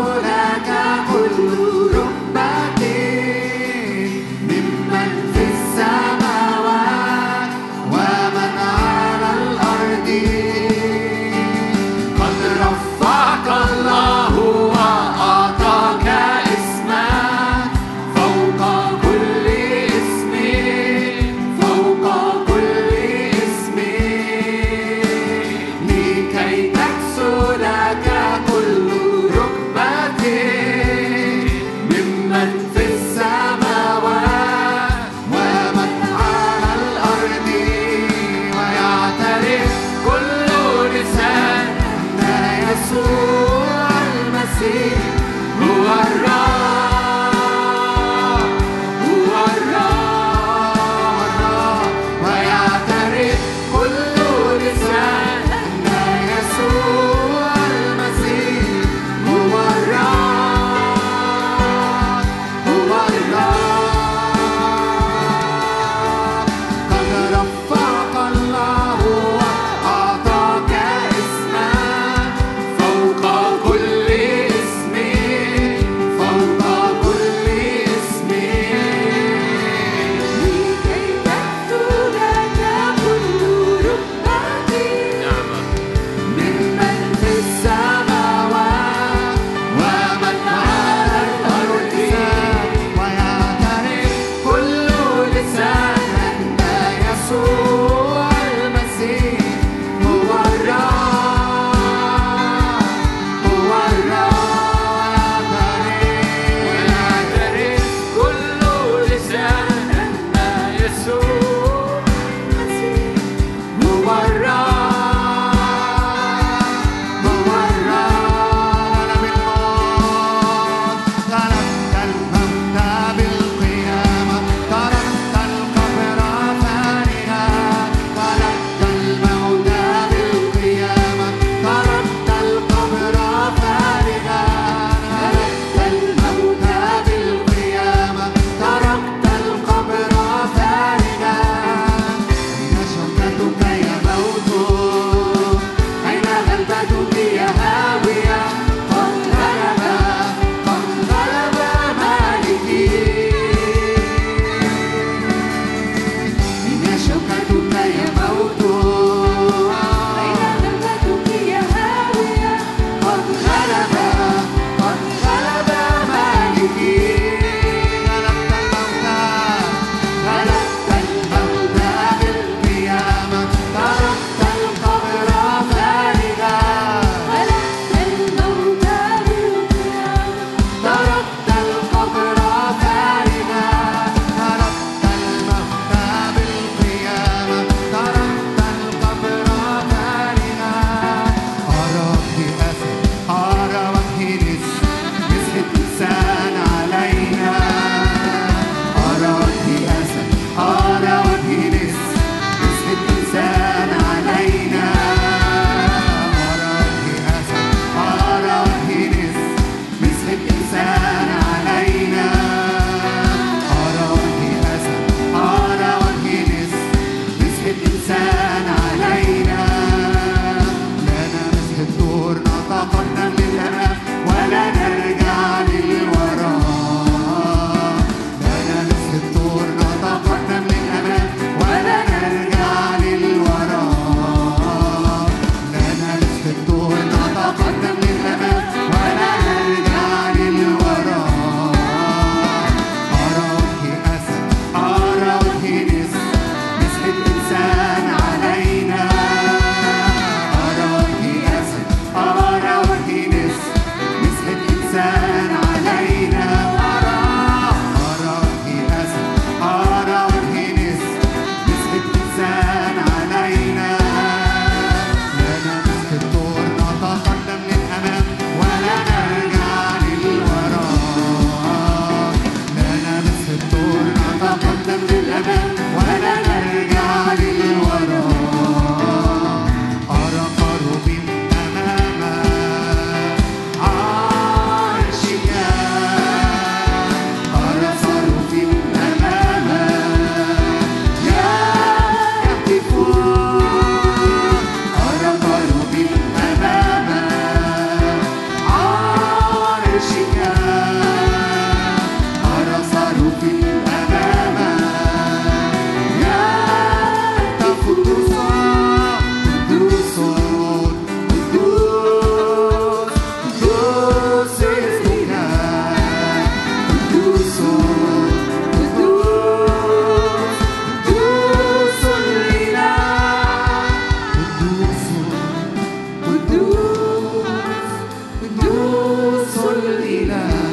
الإله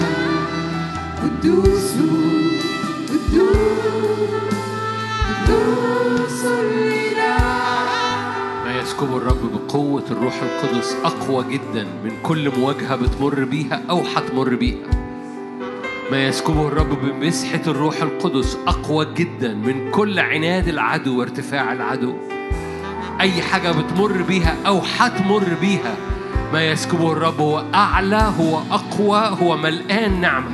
قدوس قدوس قدوس الإله. ما يسكبه الرب بقوة الروح القدس أقوى جدا من كل مواجهة بتمر بيها أو هتمر بيها. ما يسكبه الرب بمسحة الروح القدس أقوى جدا من كل عناد العدو وارتفاع العدو. أي حاجة بتمر بيها أو هتمر بيها ما يسكبه الرب هو أعلى، هو أقوى، هو ملآن نعمة.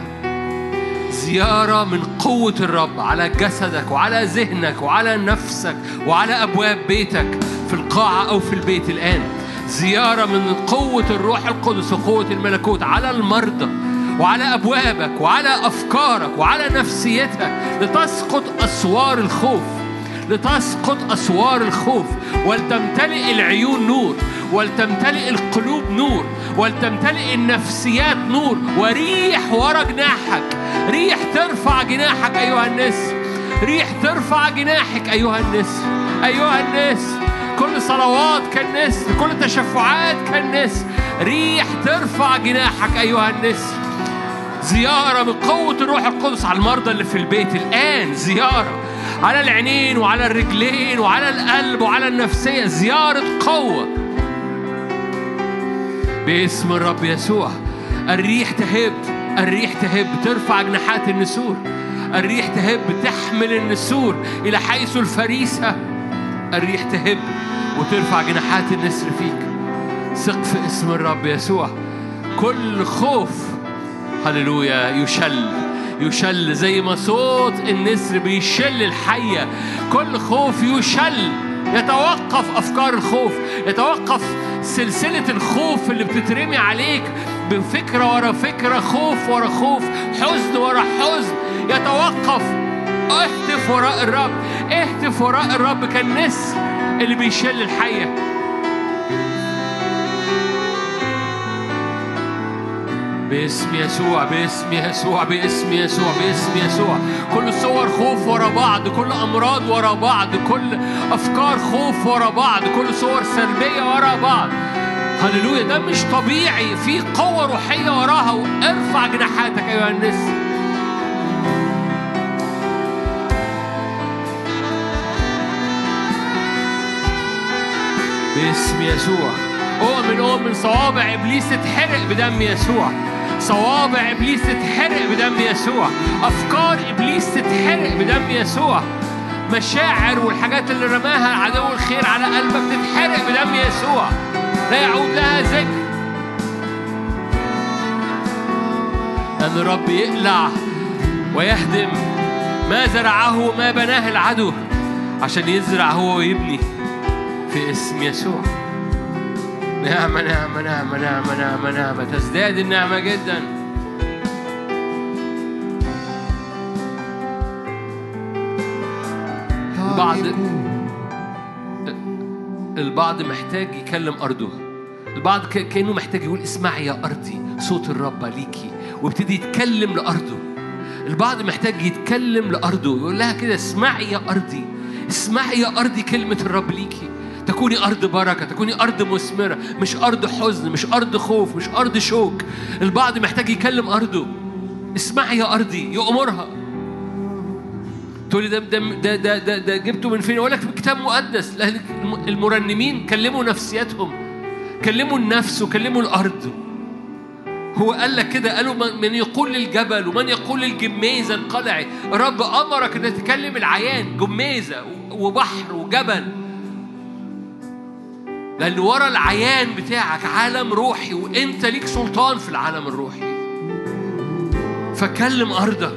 زيارة من قوة الرب على جسدك وعلى ذهنك وعلى نفسك وعلى أبواب بيتك في القاعة أو في البيت الآن. زيارة من قوة الروح القدس وقوة الملكوت على المرضى وعلى أبوابك وعلى أفكارك وعلى نفسيتك لتسقط أسوار الخوف، لتسقط أسوار الخوف، ولتمتلئ العيون نور، ولتمتلئ القلوب نور، ولتمتلئ النفسيات نور، وريح ورا جناحك، ريح ترفع جناحك أيها النسر، ريح ترفع جناحك أيها النسر، أيها النسر، كل صلوات كالنسر، كل تشفعات كالنسر، ريح ترفع جناحك أيها النسر. زيارة من قوة الروح القدس على المرضى اللي في البيت الآن، زيارة على العينين وعلى الرجلين وعلى القلب وعلى النفسية، زيارة قوة باسم الرب يسوع. الريح تهب، الريح تهب، ترفع جناحات النسور، الريح تهب تحمل النسور إلى حيث الفريسة، الريح تهب وترفع جناحات النسر فيك. ثق في اسم الرب يسوع، كل خوف هللويا يشل، يشل زي ما صوت النسر بيشل الحية. كل خوف يشل، يتوقف أفكار الخوف، يتوقف سلسلة الخوف اللي بتترمي عليك بفكرة ورا فكرة، خوف ورا خوف، حزن ورا حزن، يتوقف. اهتف وراء الرب، اهتف وراء الرب كالنسر اللي بيشل الحية. باسم يسوع، باسم يسوع، باسم يسوع، باسم يسوع، كل صور خوف ورا بعض، كل أمراض ورا بعض، كل أفكار خوف ورا بعض، كل صور سلبية ورا بعض. هللويا، ده مش طبيعي، في قوة روحية وراها، وارفع جناحاتك أيها النسر. باسم يسوع، أؤمن أؤمن صوابع إبليس تتحرق بدم يسوع، صوابع إبليس تتحرق بدم يسوع، أفكار إبليس تتحرق بدم يسوع، مشاعر والحاجات اللي رماها عدو الخير على قلبك تتحرق بدم يسوع، لا يعود لها ذكر. لأن الرب يقلع ويهدم ما زرعه وما بناه العدو عشان يزرع هو ويبني في اسم يسوع. نعمة نعمة نعمة نعمة نعمة نعمة، تزداد النعمة جدا. البعض محتاج يكلم أرضه، البعض كأنه محتاج يقول اسمعي يا أرضي صوت الرب ليكي، وابتدي يتكلم لأرضه. البعض محتاج يتكلم لأرضه، يقول لها كده اسمعي يا أرضي، اسمعي يا أرضي كلمة الرب ليكي، تكوني أرض بركة، تكوني أرض مثمرة، مش أرض حزن، مش أرض خوف، مش أرض شوك. البعض محتاج يكلم أرضه، اسمعي يا أرضي، يأمرها. تقولي ده ده ده ده, ده جبته من فين؟ أقولك في كتاب مقدس. المرنمين كلموا نفسياتهم، كلموا النفس وكلموا الأرض. هو قال لك كده، قالوا من يقول للجبل ومن يقول للجميزة انقلعي. رب أمرك أن تكلم العيان، جميزة وبحر وجبل، لأن ورا العيان بتاعك عالم روحي، وإنت ليك سلطان في العالم الروحي. فكلم أرضك،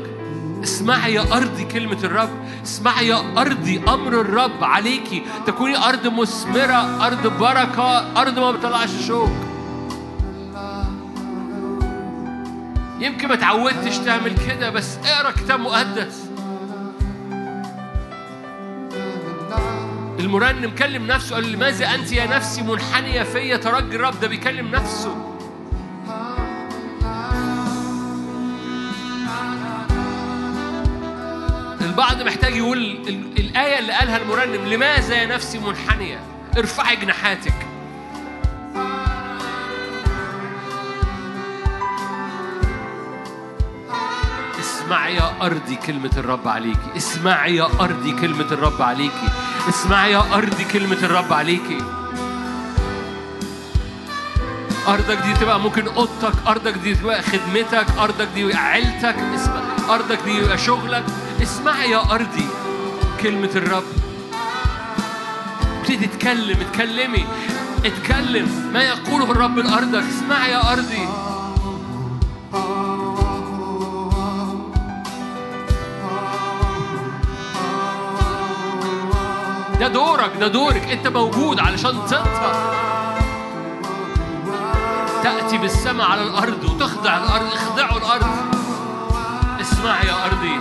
اسمعي يا أرضي كلمة الرب، اسمعي يا أرضي أمر الرب عليكي، تكوني أرض مثمرة، أرض بركة، أرض ما بتطلعش شوك. يمكن ما تعودتش تعمل كده، بس اقرأ كتاب مقدس. المرنم كلم نفسه، قال لماذا أنت يا نفسي منحنية فيا؟ ترجي الرب، ده بيكلم نفسه. البعض محتاج يقول الآية اللي قالها المرنم، لماذا يا نفسي منحنية؟ ارفعي جناحاتك. اسمعي يا أرضي كلمة الرب عليكي، اسمعي يا أرضي كلمة الرب عليكي، اسمعي يا أرضي كلمة الرب عليكي. أرضك دي تبقى ممكن أوضتك، أرضك دي تبقى خدمتك، أرضك دي عيلتك، أرضك دي يبقى شغلك. اسمعي يا أرضي كلمة الرب. ابتدي تتكلم، اتكلمي، اتكلم ما يقوله الرب لأرضك. اسمعي يا أرضي. ده دورك، ده دورك، انت موجود علشان تأتي بالسماء على الأرض وتخضع الأرض. اخضعوا الأرض. اسمع يا أرضي.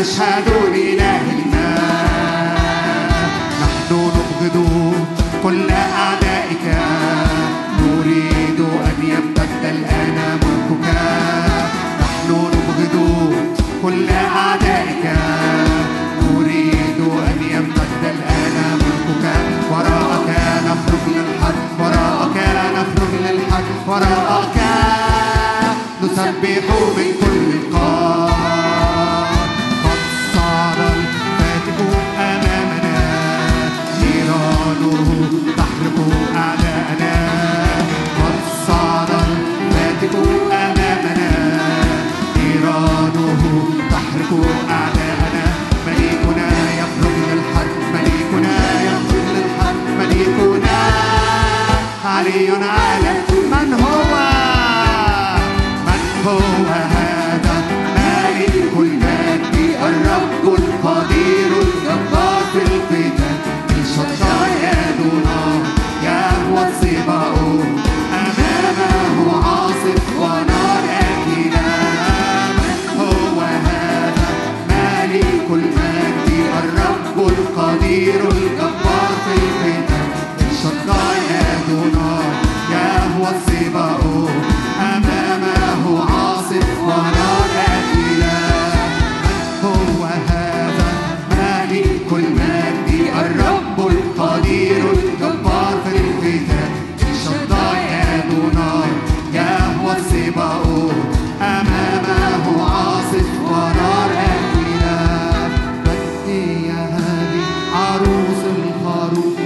نشهد لإلهنا، نحن نبغض كل أعدائك، نريد أن يمتد الآن ملكك. نحن نبغض كل أعدائك، نريد أن يمتد الآن ملكك. وراءك نفرج للحق، وراءك نفرج للحق، وراءك نسبح من كل قلب. تحرق أعداءنا، قد صعد الفاتك أمامنا، نيرانه تحرق أعداءنا. مليكنا يخرج للحرب، مليكنا يخرج للحرب، مليكنا علي على من هو، من هو هذا الملك المجد، الرب القدير الجبار في القتال، يهوى الصباح أمامه عاصف ونار أكيدة. من هو هذا ملك المجد، الرب القدير الجبار في القتال، الشقايات نار، يهوى الصباح أمامه عاصف ونار أكيدة. من هو هذا ملك المجد، الرب القدير الجبار في القتال، الشدائد نار، يهوى السباح أمامه عاصف ونار أكيدة. بدي يا هذه عروس الخروف،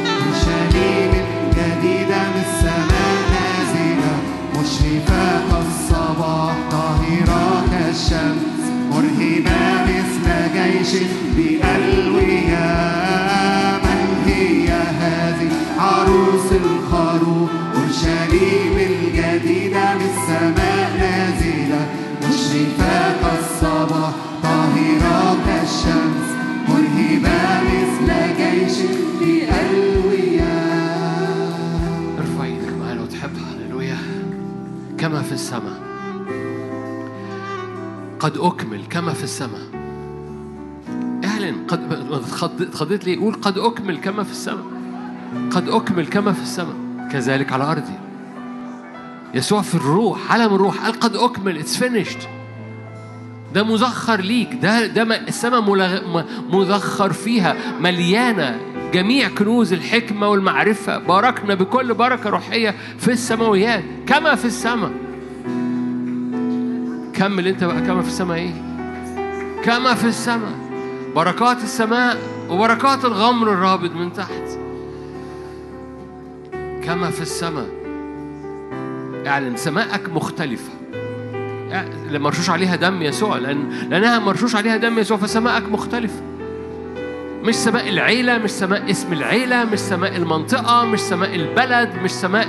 شليم جديدة من السماء نازلة، مشرفة الصباح طاهرة كالشمس، مرهبة مثل جيش بألوية. هذه عروس الخروف، أورشليم الجديدة من السماء نازلة، مشرفة كالصباح طاهرة كالشمس، مرهبة مثل جيش بألوية. ارفع ايدك معايا لو تحب. هللويا. كما في السماء قد أكمل، كما في السماء. قد اتخضيت ليه؟ قول قد أكمل كما في السماء، قد أكمل كما في السماء كذلك على أرضي. يسوع في الروح، عالم الروح، قال قد أكمل، it's finished. ده مذخر ليك، ده السماء مذخر فيها، مليانة جميع كنوز الحكمة والمعرفة. باركنا بكل بركة روحية في السماويات كما في السماء. كمل انت بقى كما في السماء. ايه كما في السماء؟ بركات السماء وبركات الغمر الرابط من تحت. كما في السماء. اعلن سماءك مختلفة. مرشوش عليها دم يسوع، لأنها مرشوش عليها دم يسوع، فسماءك مختلفة. مش سماء العيلة، مش سماء اسم العيلة، مش سماء المنطقة، مش سماء البلد، مش سماء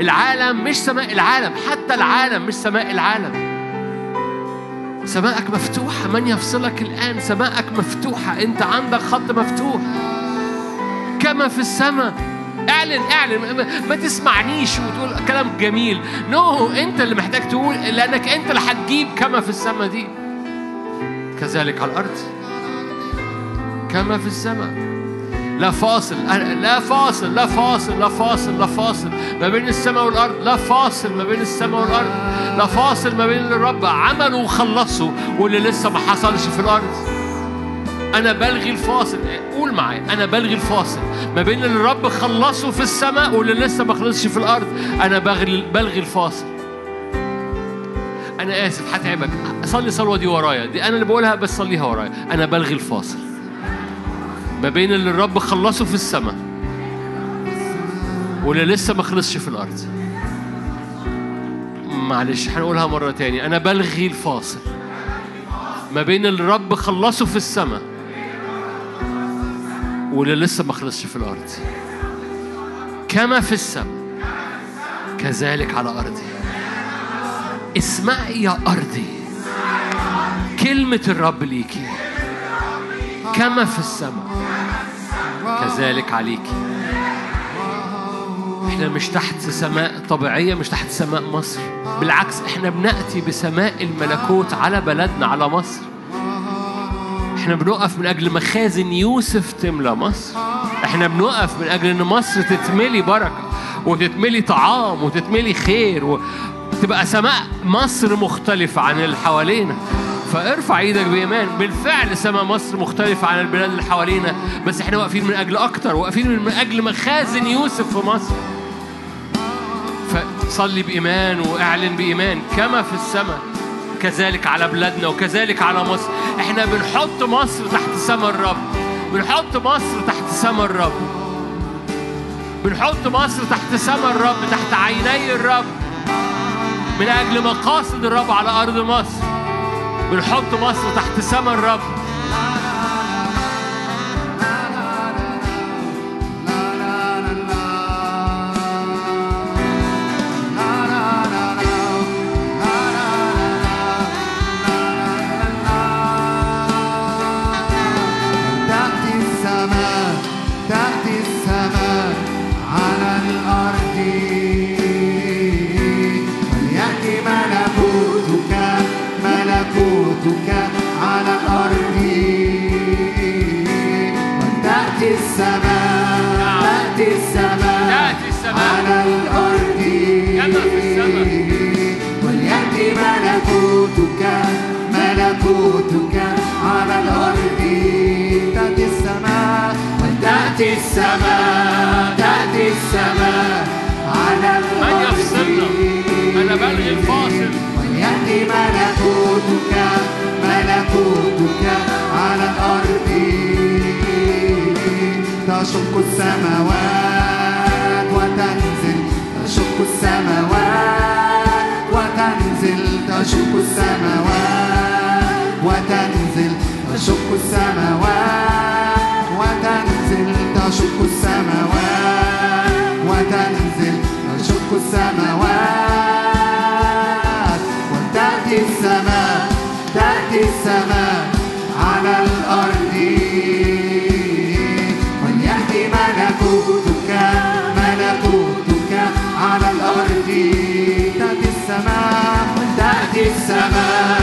العالم، مش سماء العالم، حتى العالم مش سماء العالم. سماءك مفتوحة، من يفصلك الآن؟ سماءك مفتوحة، أنت عندك خط مفتوح كما في السماء. اعلن اعلن، ما تسمعنيش وتقول كلام جميل. نو أنت اللي محتاج تقول، لأنك أنت اللي هتجيب كما في السماء دي كذلك على الأرض كما في السماء. لا فاصل، لا فاصل، لا فاصل، لا فاصل، لا فاصل ما بين السماء والأرض، لا فاصل ما بين السماء والأرض، لا فاصل ما بين اللي الرب عمله وخلصه واللي لسه ما حصلش في الأرض. أنا بلغي الفاصل، قول معايا، أنا بلغي الفاصل ما بين اللي الرب خلصه في السماء واللي لسه ما خلصش في الأرض. أنا بلغي الفاصل. أنا آسف هتعبك، صلي صلوة دي ورايا، دي أنا اللي بقولها بس صليها ورايا. أنا بلغي الفاصل ما بين اللي الرب خلصه في السماء واللي لسه ما خلصش في الأرض. معلش هنقولها مرة تاني. أنا بلغي الفاصل ما بين الرب خلصه في السماء واللي لسه ما خلصش في الأرض. كما في السماء كذلك على أرضي. اسمعي يا أرضي كلمة الرب ليكي. كما في السماء كذلك عليكي. احنا مش تحت سماء طبيعية، مش تحت سماء مصر، بالعكس احنا بنأتي بسماء الملكوت على بلدنا، على مصر. احنا بنقف من اجل مخازن يوسف تملى مصر. احنا بنقف من اجل ان مصر تتملي بركة وتتملي طعام وتتملي خير وتبقى سماء مصر مختلفة عن اللي حوالينا. فارفع ايدك بإيمان. بالفعل سماء مصر مختلفة عن البلاد اللي حوالينا، بس احنا واقفين من اجل اكتر، واقفين من اجل مخازن يوسف في مصر. صلي بإيمان واعلن بإيمان. كما في السماء كذلك على بلادنا وكذلك على مصر. احنا بنحط مصر تحت سماء الرب، بنحط مصر تحت سماء الرب، بنحط مصر تحت سماء الرب، تحت عيني الرب، من اجل مقاصد الرب على ارض مصر. بنحط مصر تحت سماء الرب. تأتي السماء على الأرض. من يفصلنا؟ أنا بلغي الفاصل. وليأتي ملكوتك على الأرض. تشق السماوات وتأتي السماء على الأرض. وليأتي ملكوتك على الأرض. تأتي السماء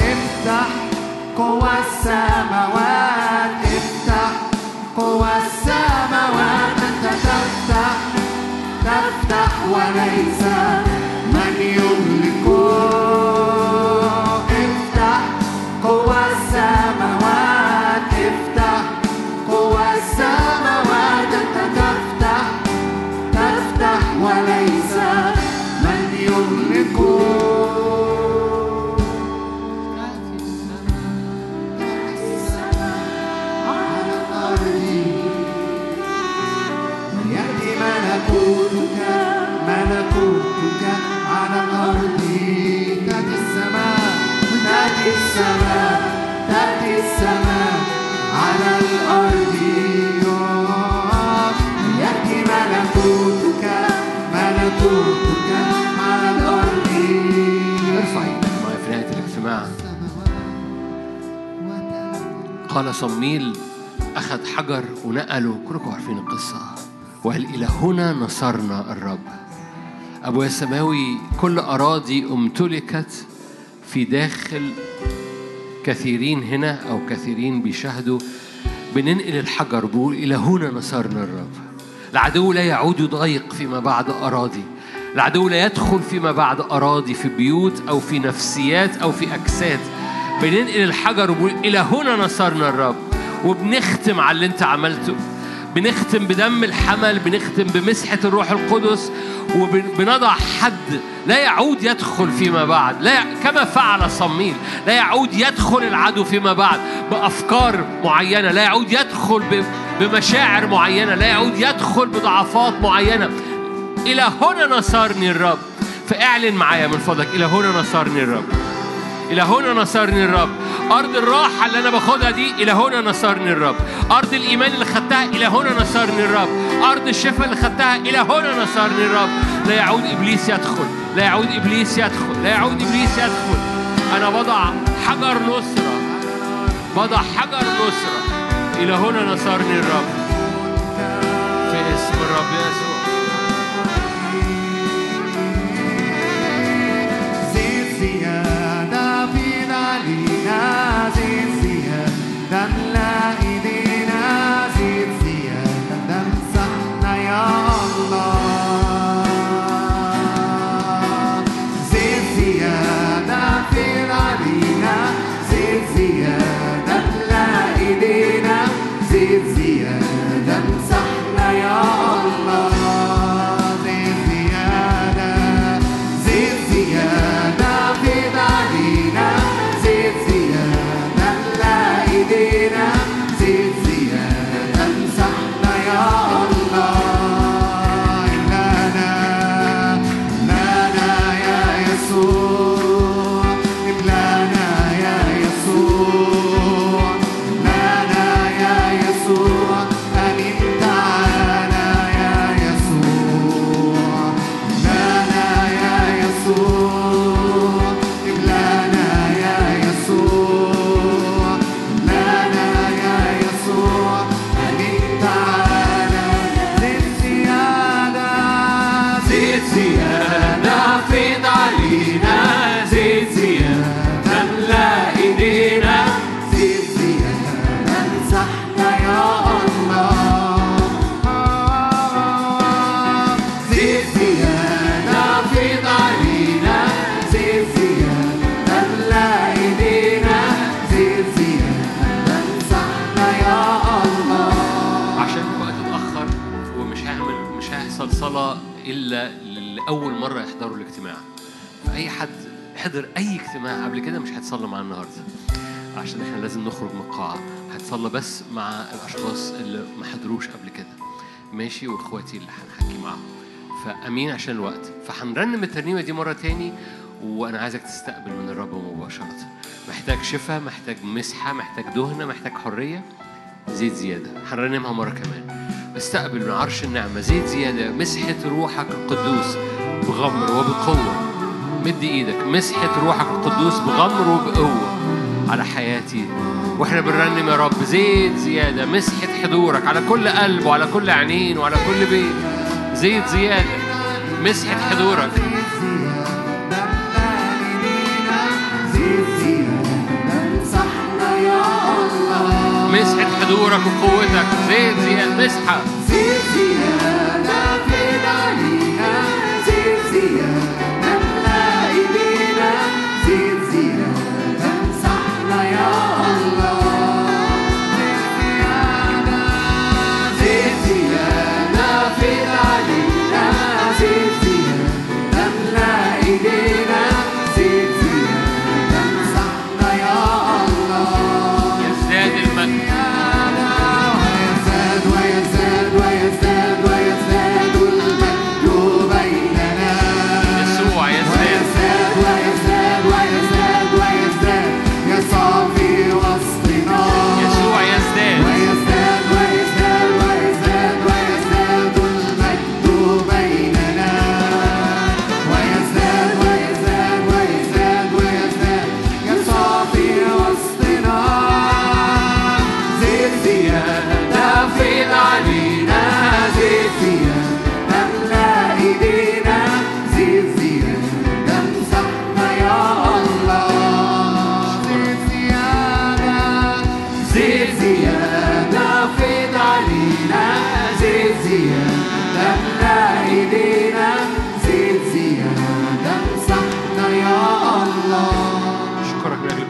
افتح قوى السماوات، افتح قوى السماوات. أنت تفتح وليس من يملكه. تأتي السماء على الأرض. يأتي ملكوتك على الأرض. ارفع يدك في نهاية الاجتماع. قال صموئيل أخذ حجر ونقله، كلكم عارفين القصة، وقال إلى هنا نصرنا الرب. أبويا السماوي، كل أراضي امتلكت في داخل كثيرين هنا أو كثيرين بيشاهدوا، بننقل الحجر بقول إلى هنا نصرنا الرب. العدو لا يعود يضيق فيما بعد أراضي، العدو لا يدخل فيما بعد أراضي، في بيوت أو في نفسيات أو في أجساد. بننقل الحجر وبنقول إلى هنا نصرنا الرب، وبنختم على اللي أنت عملته، بنختم بدم الحمل، بنختم بمسحة الروح القدس، وبنضع حد لا يعود يدخل فيما بعد، كما فعل صميل. لا يعود يدخل العدو فيما بعد بأفكار معينة، لا يعود يدخل بمشاعر معينة، لا يعود يدخل بضعفات معينة. إلى هنا نصرني الرب. فاعلن معايا من فضلك، إلى هنا نصرني الرب، إلى هنا نصرني الرب. أرض الراحة اللي أنا باخدها دي، إلى هنا نصرني الرب. أرض الإيمان اللي خدتها، إلى هنا نصرني الرب. أرض الشفاء اللي خدتها، إلى هنا نصرني الرب. لا يعود إبليس يدخل، لا يعود إبليس يدخل، لا يعود إبليس يدخل. أنا بضع حجر نصرة، بضع حجر نصرة. إلى هنا نصرني الرب في اسم الرب يسوع. أول مرة يحضروا الاجتماع، فأي حد حضر أي اجتماع قبل كده مش هيتصلى معنا النهاردة، عشان إحنا لازم نخرج من القاعة. هيتصلى بس مع الأشخاص اللي ما حضروش قبل كده، ماشي، وإخواتي اللي هنحكي معاهم. فأمين عشان الوقت، فهنرنم الترنيمة دي مرة تاني، وأنا عايزك تستقبل من الرب مباشرة. محتاج شفاء، محتاج مسحة، محتاج دهنة، محتاج حرية، زيت زيادة. هنرنمها مرة كمان. استقبل من عرش النعمة زيت زيادة، مسحة روحك القدوس بغمر وبقوة. مد ايدك، مسحة روحك القدوس بغمر وبقوة على حياتي. واحنا بنرنم يا رب زيت زيادة، مسحة حضورك على كل قلب وعلى كل عينين وعلى كل بيت. زيت زيادة، مسحة حضورك. مسحة حضورك وقوتك، زيت زيادة، مسحة، زيت زيادة في علينا، زيت زيادة املأ ايدينا، زيت زيادة امسحنا يا الله، زيت زيادة في علينا، زيت زيادة املأ ايدينا، زيت زيادة امسحنا يا الله. يزداد المجد.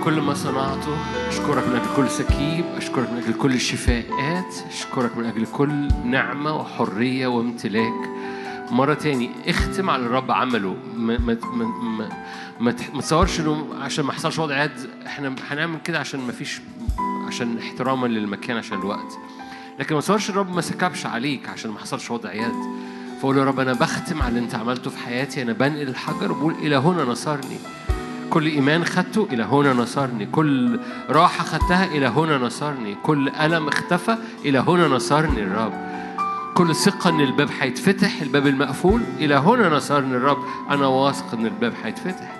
كل ما صنعته. أشكرك من أجل كل سكيب، أشكرك من أجل كل الشفاءات، أشكرك من أجل كل نعمة وحرية وامتلاك. مرة تاني اختم على الرب عمله، ما تصورش إنه عشان ما حصلش وضع عاد إحنا هنعمل كده عشان ما فيش، عشان احتراما للمكان، عشان الوقت. لكن ما تصورش الرب ما سكبش عليك عشان ما حصلش وضع عاد. فقول يا رب أنا بختم على اللي أنت عملته في حياتي، أنا بنقل الحجر وبقول إلى هنا نصرني، كل إيمان خدته إلى هنا نصرني، كل راحة خدتها إلى هنا نصرني، كل ألم اختفى إلى هنا نصرني الرب، كل ثقة إن الباب هيتفتح، الباب المقفول إلى هنا نصرني الرب، أنا واثق إن الباب هيتفتح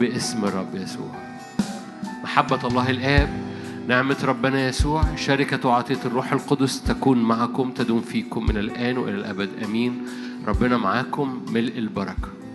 باسم الرب يسوع. محبة الله الآب، نعمة ربنا يسوع، شركة وعطية الروح القدس تكون معكم، تدوم فيكم من الآن وإلى الأبد. أمين. ربنا معاكم، ملء البركة.